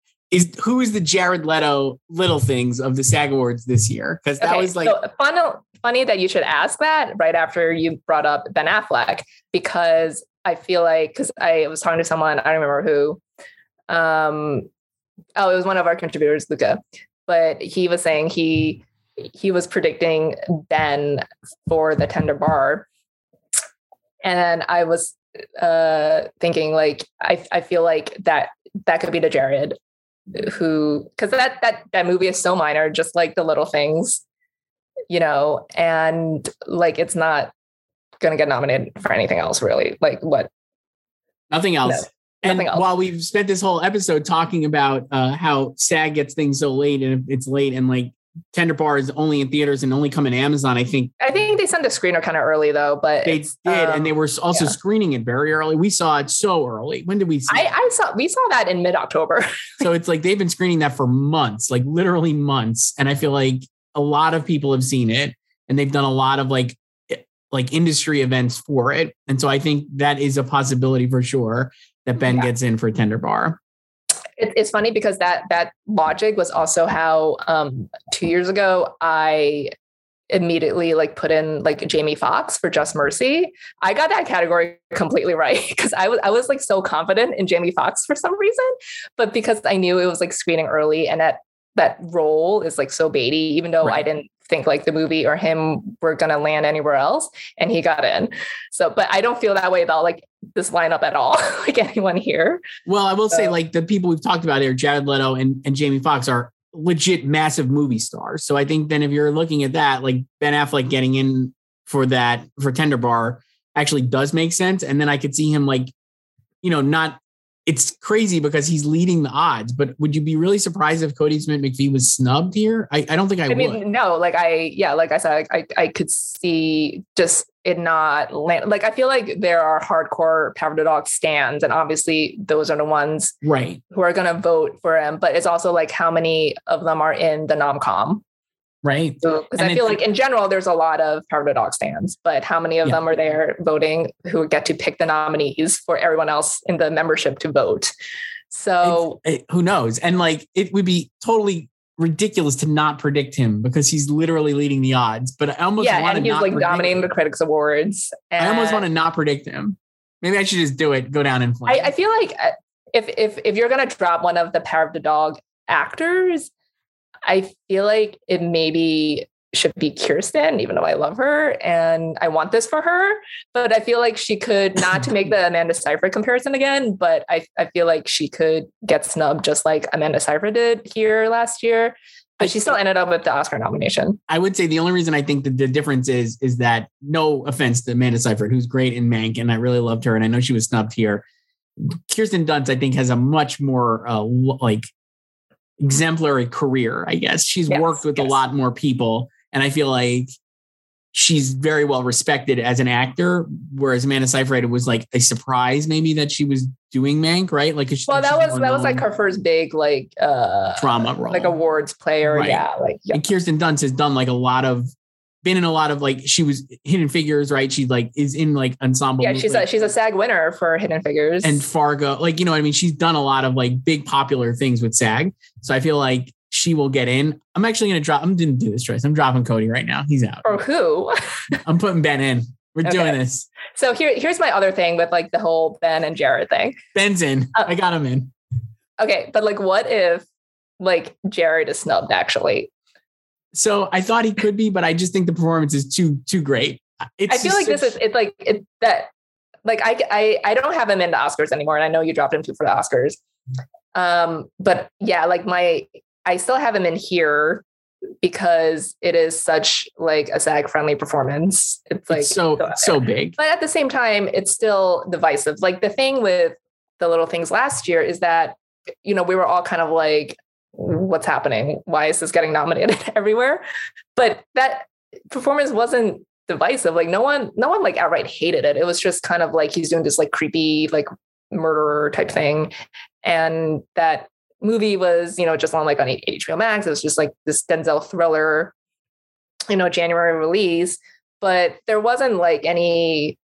who is the Jared Leto little things of the SAG Awards this year? Because that was like... So funny that you should ask that right after you brought up Ben Affleck, because I feel like, because I was talking to someone, I don't remember who. It was one of our contributors, Luca. But he was saying he was predicting Ben for the tender bar. And I was thinking, like, I feel like that could be the Jared who, because that movie is so minor, just like The Little Things, you know, and like it's not going to get nominated for anything else, really. Like, what? Nothing else. No. And while we've spent this whole episode talking about how SAG gets things so late, and it's late, and like Tender Bar is only in theaters and only come in Amazon, I think they sent the screener kind of early though, but they did, and they were also screening it very early. We saw it so early. When did we see it? We saw that in mid-October. So it's like they've been screening that for months, like literally months. And I feel like a lot of people have seen it, and they've done a lot of like industry events for it. And so I think that is a possibility for sure that Ben gets in for Tender Bar. It's funny because that logic was also how 2 years ago I immediately like put in like Jamie Foxx for Just Mercy. I got that category completely right because I was like so confident in Jamie Foxx for some reason, but because I knew it was like screening early and that role is like so baity, even though I didn't think like the movie or him were going to land anywhere else, and he got in. So, but I don't feel that way about like this lineup at all, like anyone here. Well, I will say like the people we've talked about here, Jared Leto and Jamie Foxx, are legit massive movie stars. So I think then if you're looking at that, like Ben Affleck getting in for that, for Tender Bar, actually does make sense. And then I could see him like, you know, not, it's crazy because he's leading the odds, but would you be really surprised if Cody Smith McPhee was snubbed here? I don't think I would. I mean, no, like like I said, I could see just it not land. Like, I feel like there are hardcore Power the Dog stands, and obviously those are the ones who are going to vote for him, but it's also like how many of them are in the nom-com. Right. Because so, I feel like in general, there's a lot of Power the Dog stands, but how many of them are there voting who get to pick the nominees for everyone else in the membership to vote? So who knows? And like, it would be totally ridiculous to not predict him because he's literally leading the odds, but I almost want to not like dominating the Critics Awards. And I almost want to not predict him. Maybe I should just do it. Go down in flames. I feel like if you're going to drop one of the Power of the Dog actors, I feel like it maybe should be Kirsten, even though I love her and I want this for her, but I feel like she could, not to make the Amanda Seyfried comparison again, but I feel like she could get snubbed just like Amanda Seyfried did here last year, but she still ended up with the Oscar nomination. I would say the only reason I think that the difference is that, no offense to Amanda Seyfried, who's great in Mank, and I really loved her, and I know she was snubbed here. Kirsten Dunst, I think, has a much more like exemplary career, I guess. She's worked with a lot more people, and I feel like she's very well respected as an actor, whereas Amanda Seyfried was like a surprise maybe that she was doing Mank, right? Like, well, that was like her first big like drama role, like awards player, right? Yeah, like And Kirsten Dunst has done like a lot of, been in a lot of, like, she was Hidden Figures, right? She like is in like ensemble. Yeah, she's a SAG winner for Hidden Figures and Fargo. Like, you know what I mean? She's done a lot of like big popular things with SAG. So I feel like she will get in. I'm actually going to drop, I didn't do this choice. I'm dropping Cody right now. He's out. Or who? I'm putting Ben in. We're doing this. So here's my other thing with like the whole Ben and Jared thing. Ben's in. I got him in. Okay. But like, what if like Jared is snubbed actually? So I thought he could be, but I just think the performance is too great. It's, I feel like this is, it's like it, that, like I don't have him in the Oscars anymore, and I know you dropped him too for the Oscars. But yeah, like I still have him in here because it is such like a SAG friendly performance. It's like so big, but at the same time, it's still divisive. Like the thing with The Little Things last year is that, you know, we were all kind of like, what's happening? Why is this getting nominated everywhere? But that performance wasn't divisive. Like no one like outright hated it. It was just kind of like, he's doing this like creepy, like murderer type thing. And that movie was, you know, just on like on HBO Max. It was just like this Denzel thriller, you know, January release, but there wasn't like any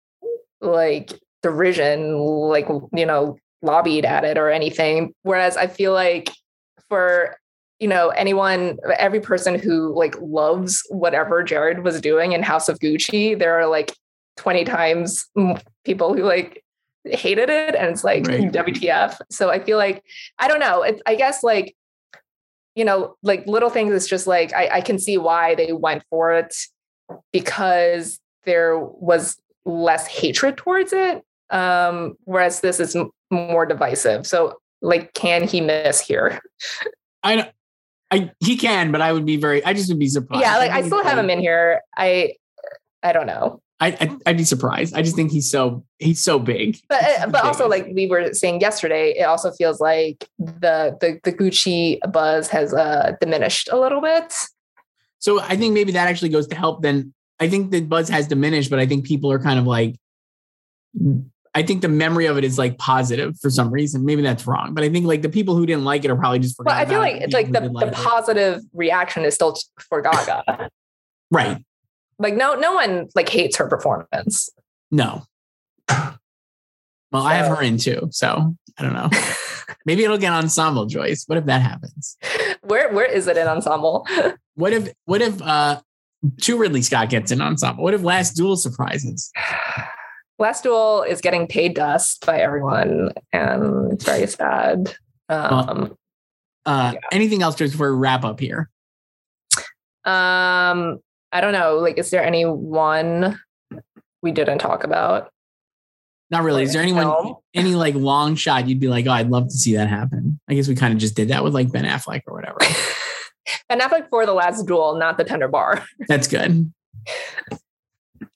like derision, like, you know, lobbied at it or anything. Whereas I feel like, for, you know, anyone, every person who like loves whatever Jared was doing in House of Gucci, there are like 20 times people who like hated it. And it's like, right. WTF. So I feel like, I don't know. It, I guess like, you know, like little things, it's just like, I can see why they went for it because there was less hatred towards it. Whereas this is more divisive. So like, can he miss here? He can, but I would be I just would be surprised. Yeah. Like I still have him in here. I don't know. I'd be surprised. I just think he's so big. But also like we were saying yesterday, it also feels like the Gucci buzz has diminished a little bit. So I think maybe that actually goes to help. Then I think the buzz has diminished, but I think people are kind of like, I think the memory of it is like positive for some reason. Maybe that's wrong, but I think like the people who didn't like it are probably just forgotten. Well, I feel like it's like the positive reaction is still for Gaga, right? Like no one like hates her performance. No. Well, so. I have her in too, so I don't know. Maybe it'll get ensemble, Joyce. What if that happens? Where is it in ensemble? What if 2 Ridley Scott gets in ensemble? What if Last Duel surprises? Last Duel is getting paid dust by everyone, and it's very sad. Yeah. Anything else just for a wrap up here? I don't know. Like, is there anyone we didn't talk about? Not really. Is there anyone, any like long shot you'd be like, oh, I'd love to see that happen? I guess we kind of just did that with like Ben Affleck or whatever. Ben Affleck for The Last Duel, not The Tender Bar. That's good.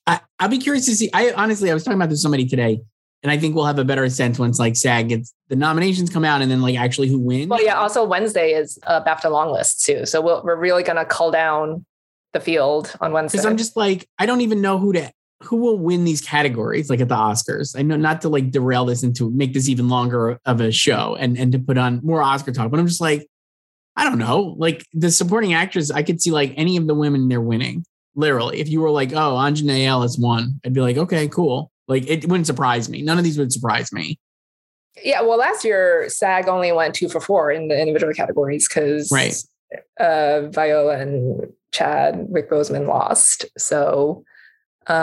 I'll be curious to see. I was talking about this with somebody today, and I think we'll have a better sense once like SAG gets the nominations come out and then like actually who wins. Well, yeah. Also Wednesday is BAFTA long list too. So we're really going to cull down the field on Wednesday. Cause I'm just like, I don't even know who will win these categories. Like at the Oscars, I know not to like derail this and to make this even longer of a show and to put on more Oscar talk, but I'm just like, I don't know, like the supporting actress, I could see like any of the women they're winning. Literally, if you were like, oh, Anjanae Ellis won, I'd be like, okay, cool. Like, it wouldn't surprise me. None of these would surprise me. Yeah, well, last year, SAG only went 2 for 4 in the individual categories because right. Viola and Chadwick Boseman lost. So, yeah,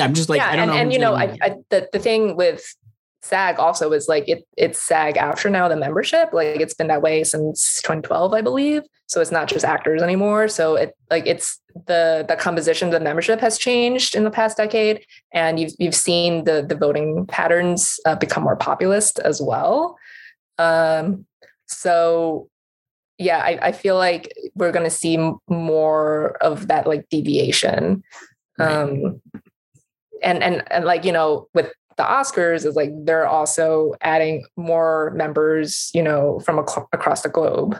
I'm just like, yeah, I don't know. And you know, the thing with SAG also is like, it's SAG after now the membership, like it's been that way since 2012, I believe. So it's not just actors anymore. So it like it's the composition of the membership has changed in the past decade, and you've seen the voting patterns become more populist as well. So yeah, I feel like we're going to see more of that like deviation, right. and like you know with the Oscars is like they're also adding more members, you know, from across the globe,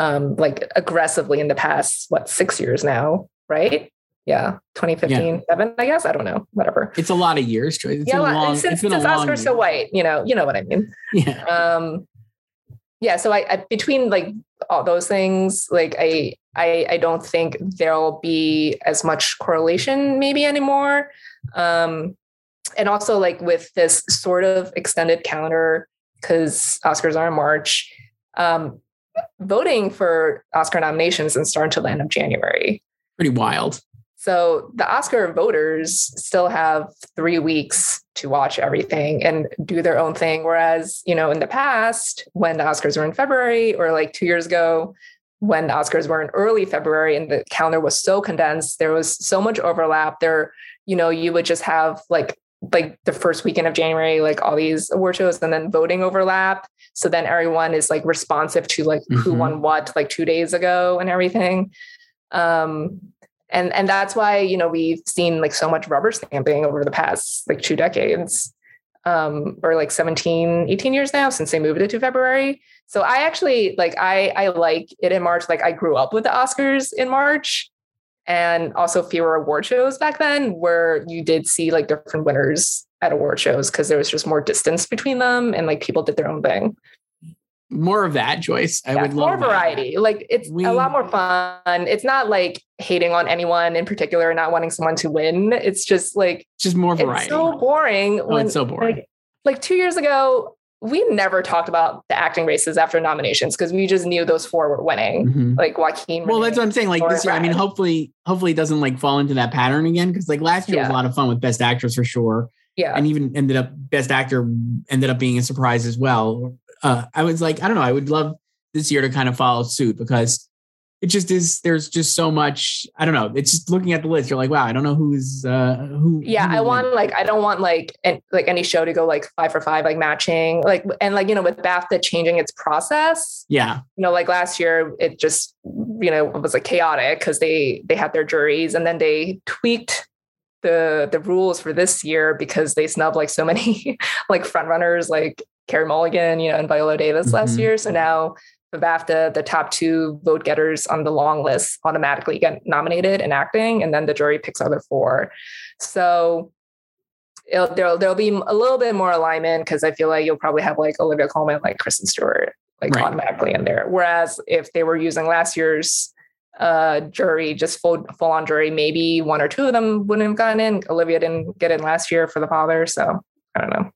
like aggressively in the past 6 years now, right? Yeah, 2015, yeah. 7, I guess. I don't know, whatever. It's a lot of years. It's yeah, since Oscars so white, you know what I mean. Yeah. Yeah. So I between like all those things, like I don't think there'll be as much correlation maybe anymore. And also like with this sort of extended calendar, because Oscars are in March, voting for Oscar nominations didn't start until the end of January. Pretty wild. So the Oscar voters still have 3 weeks to watch everything and do their own thing. Whereas, you know, in the past when the Oscars were in February or like 2 years ago, when the Oscars were in early February and the calendar was so condensed, there was so much overlap there, you know, you would just have like the first weekend of January, like all these award shows and then voting overlap. So then everyone is like responsive to like mm-hmm. who won what, like 2 days ago and everything. And that's why, you know, we've seen like so much rubber stamping over the past like 2 decades, or like 17, 18 years now since they moved it to February. So I actually like, I like it in March. Like I grew up with the Oscars in March. And also fewer award shows back then where you did see like different winners at award shows because there was just more distance between them and like people did their own thing. More of that, Joyce. I would love more variety. Like it's a lot more fun. It's not like hating on anyone in particular, not wanting someone to win. It's just like just more variety. It's so boring. Oh, it's so boring. Like 2 years ago, we never talked about the acting races after nominations because we just knew those 4 were winning, mm-hmm. like Joaquin. Well, Renee, that's what I'm saying. Like this year, Brad. I mean, hopefully it doesn't like fall into that pattern again. Cause like last year was a lot of fun with Best Actress for sure. Yeah. And even ended up best actor ended up being a surprise as well. I was like, I don't know. I would love this year to kind of follow suit because it just is. There's just so much. I don't know. It's just looking at the list. You're like, wow, I don't know who's who. Yeah. Who I want like, I don't want like any show to go like 5 for 5, like matching, like, and like, you know, with BAFTA changing its process. Yeah. You know, like last year it just, you know, it was like chaotic because they had their juries and then they tweaked the rules for this year because they snubbed like so many like front runners like Carey Mulligan, you know, and Viola Davis last year. So now the BAFTA, the top two vote getters on the long list automatically get nominated in acting, and then the jury picks other four. So there'll be a little bit more alignment because I feel like you'll probably have like Olivia Colman, like Kristen Stewart, like right. automatically in there. Whereas if they were using last year's jury, just full-on jury, maybe one or two of them wouldn't have gotten in. Olivia didn't get in last year for The Father, so I don't know.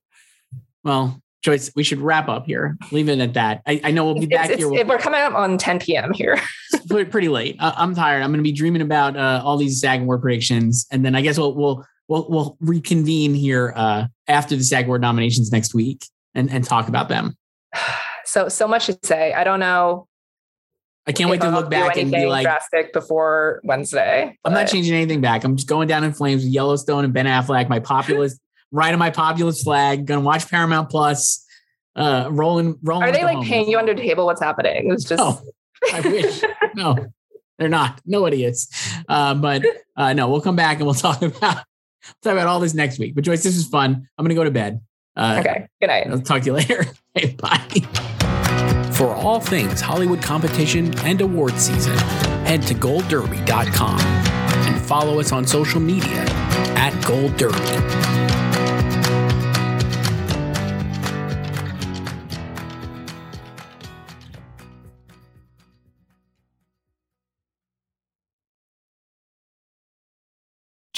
Well, Joyce, we should wrap up here. Leave it at that. I know we'll be back here. We're coming up on 10 p.m. here. Pretty late. I'm tired. I'm going to be dreaming about all these SAG Award predictions, and then I guess we'll reconvene here after the SAG Award nominations next week and talk about them. So much to say. I don't know. I can't wait to look back and be like drastic before Wednesday. I'm not changing anything back. I'm just going down in flames with Yellowstone and Ben Affleck, my populist, right on my populist flag. Gonna watch Paramount Plus. Rolling. Are they like paying you under the table? What's happening? It's just. No, I wish. No, they're not. No idiots. But no, we'll come back and we'll talk about all this next week. But Joyce, this is fun. I'm gonna go to bed. Okay. Good night. I'll talk to you later. Hey, bye. For all things Hollywood competition and award season, head to goldderby.com and follow us on social media at Gold Derby.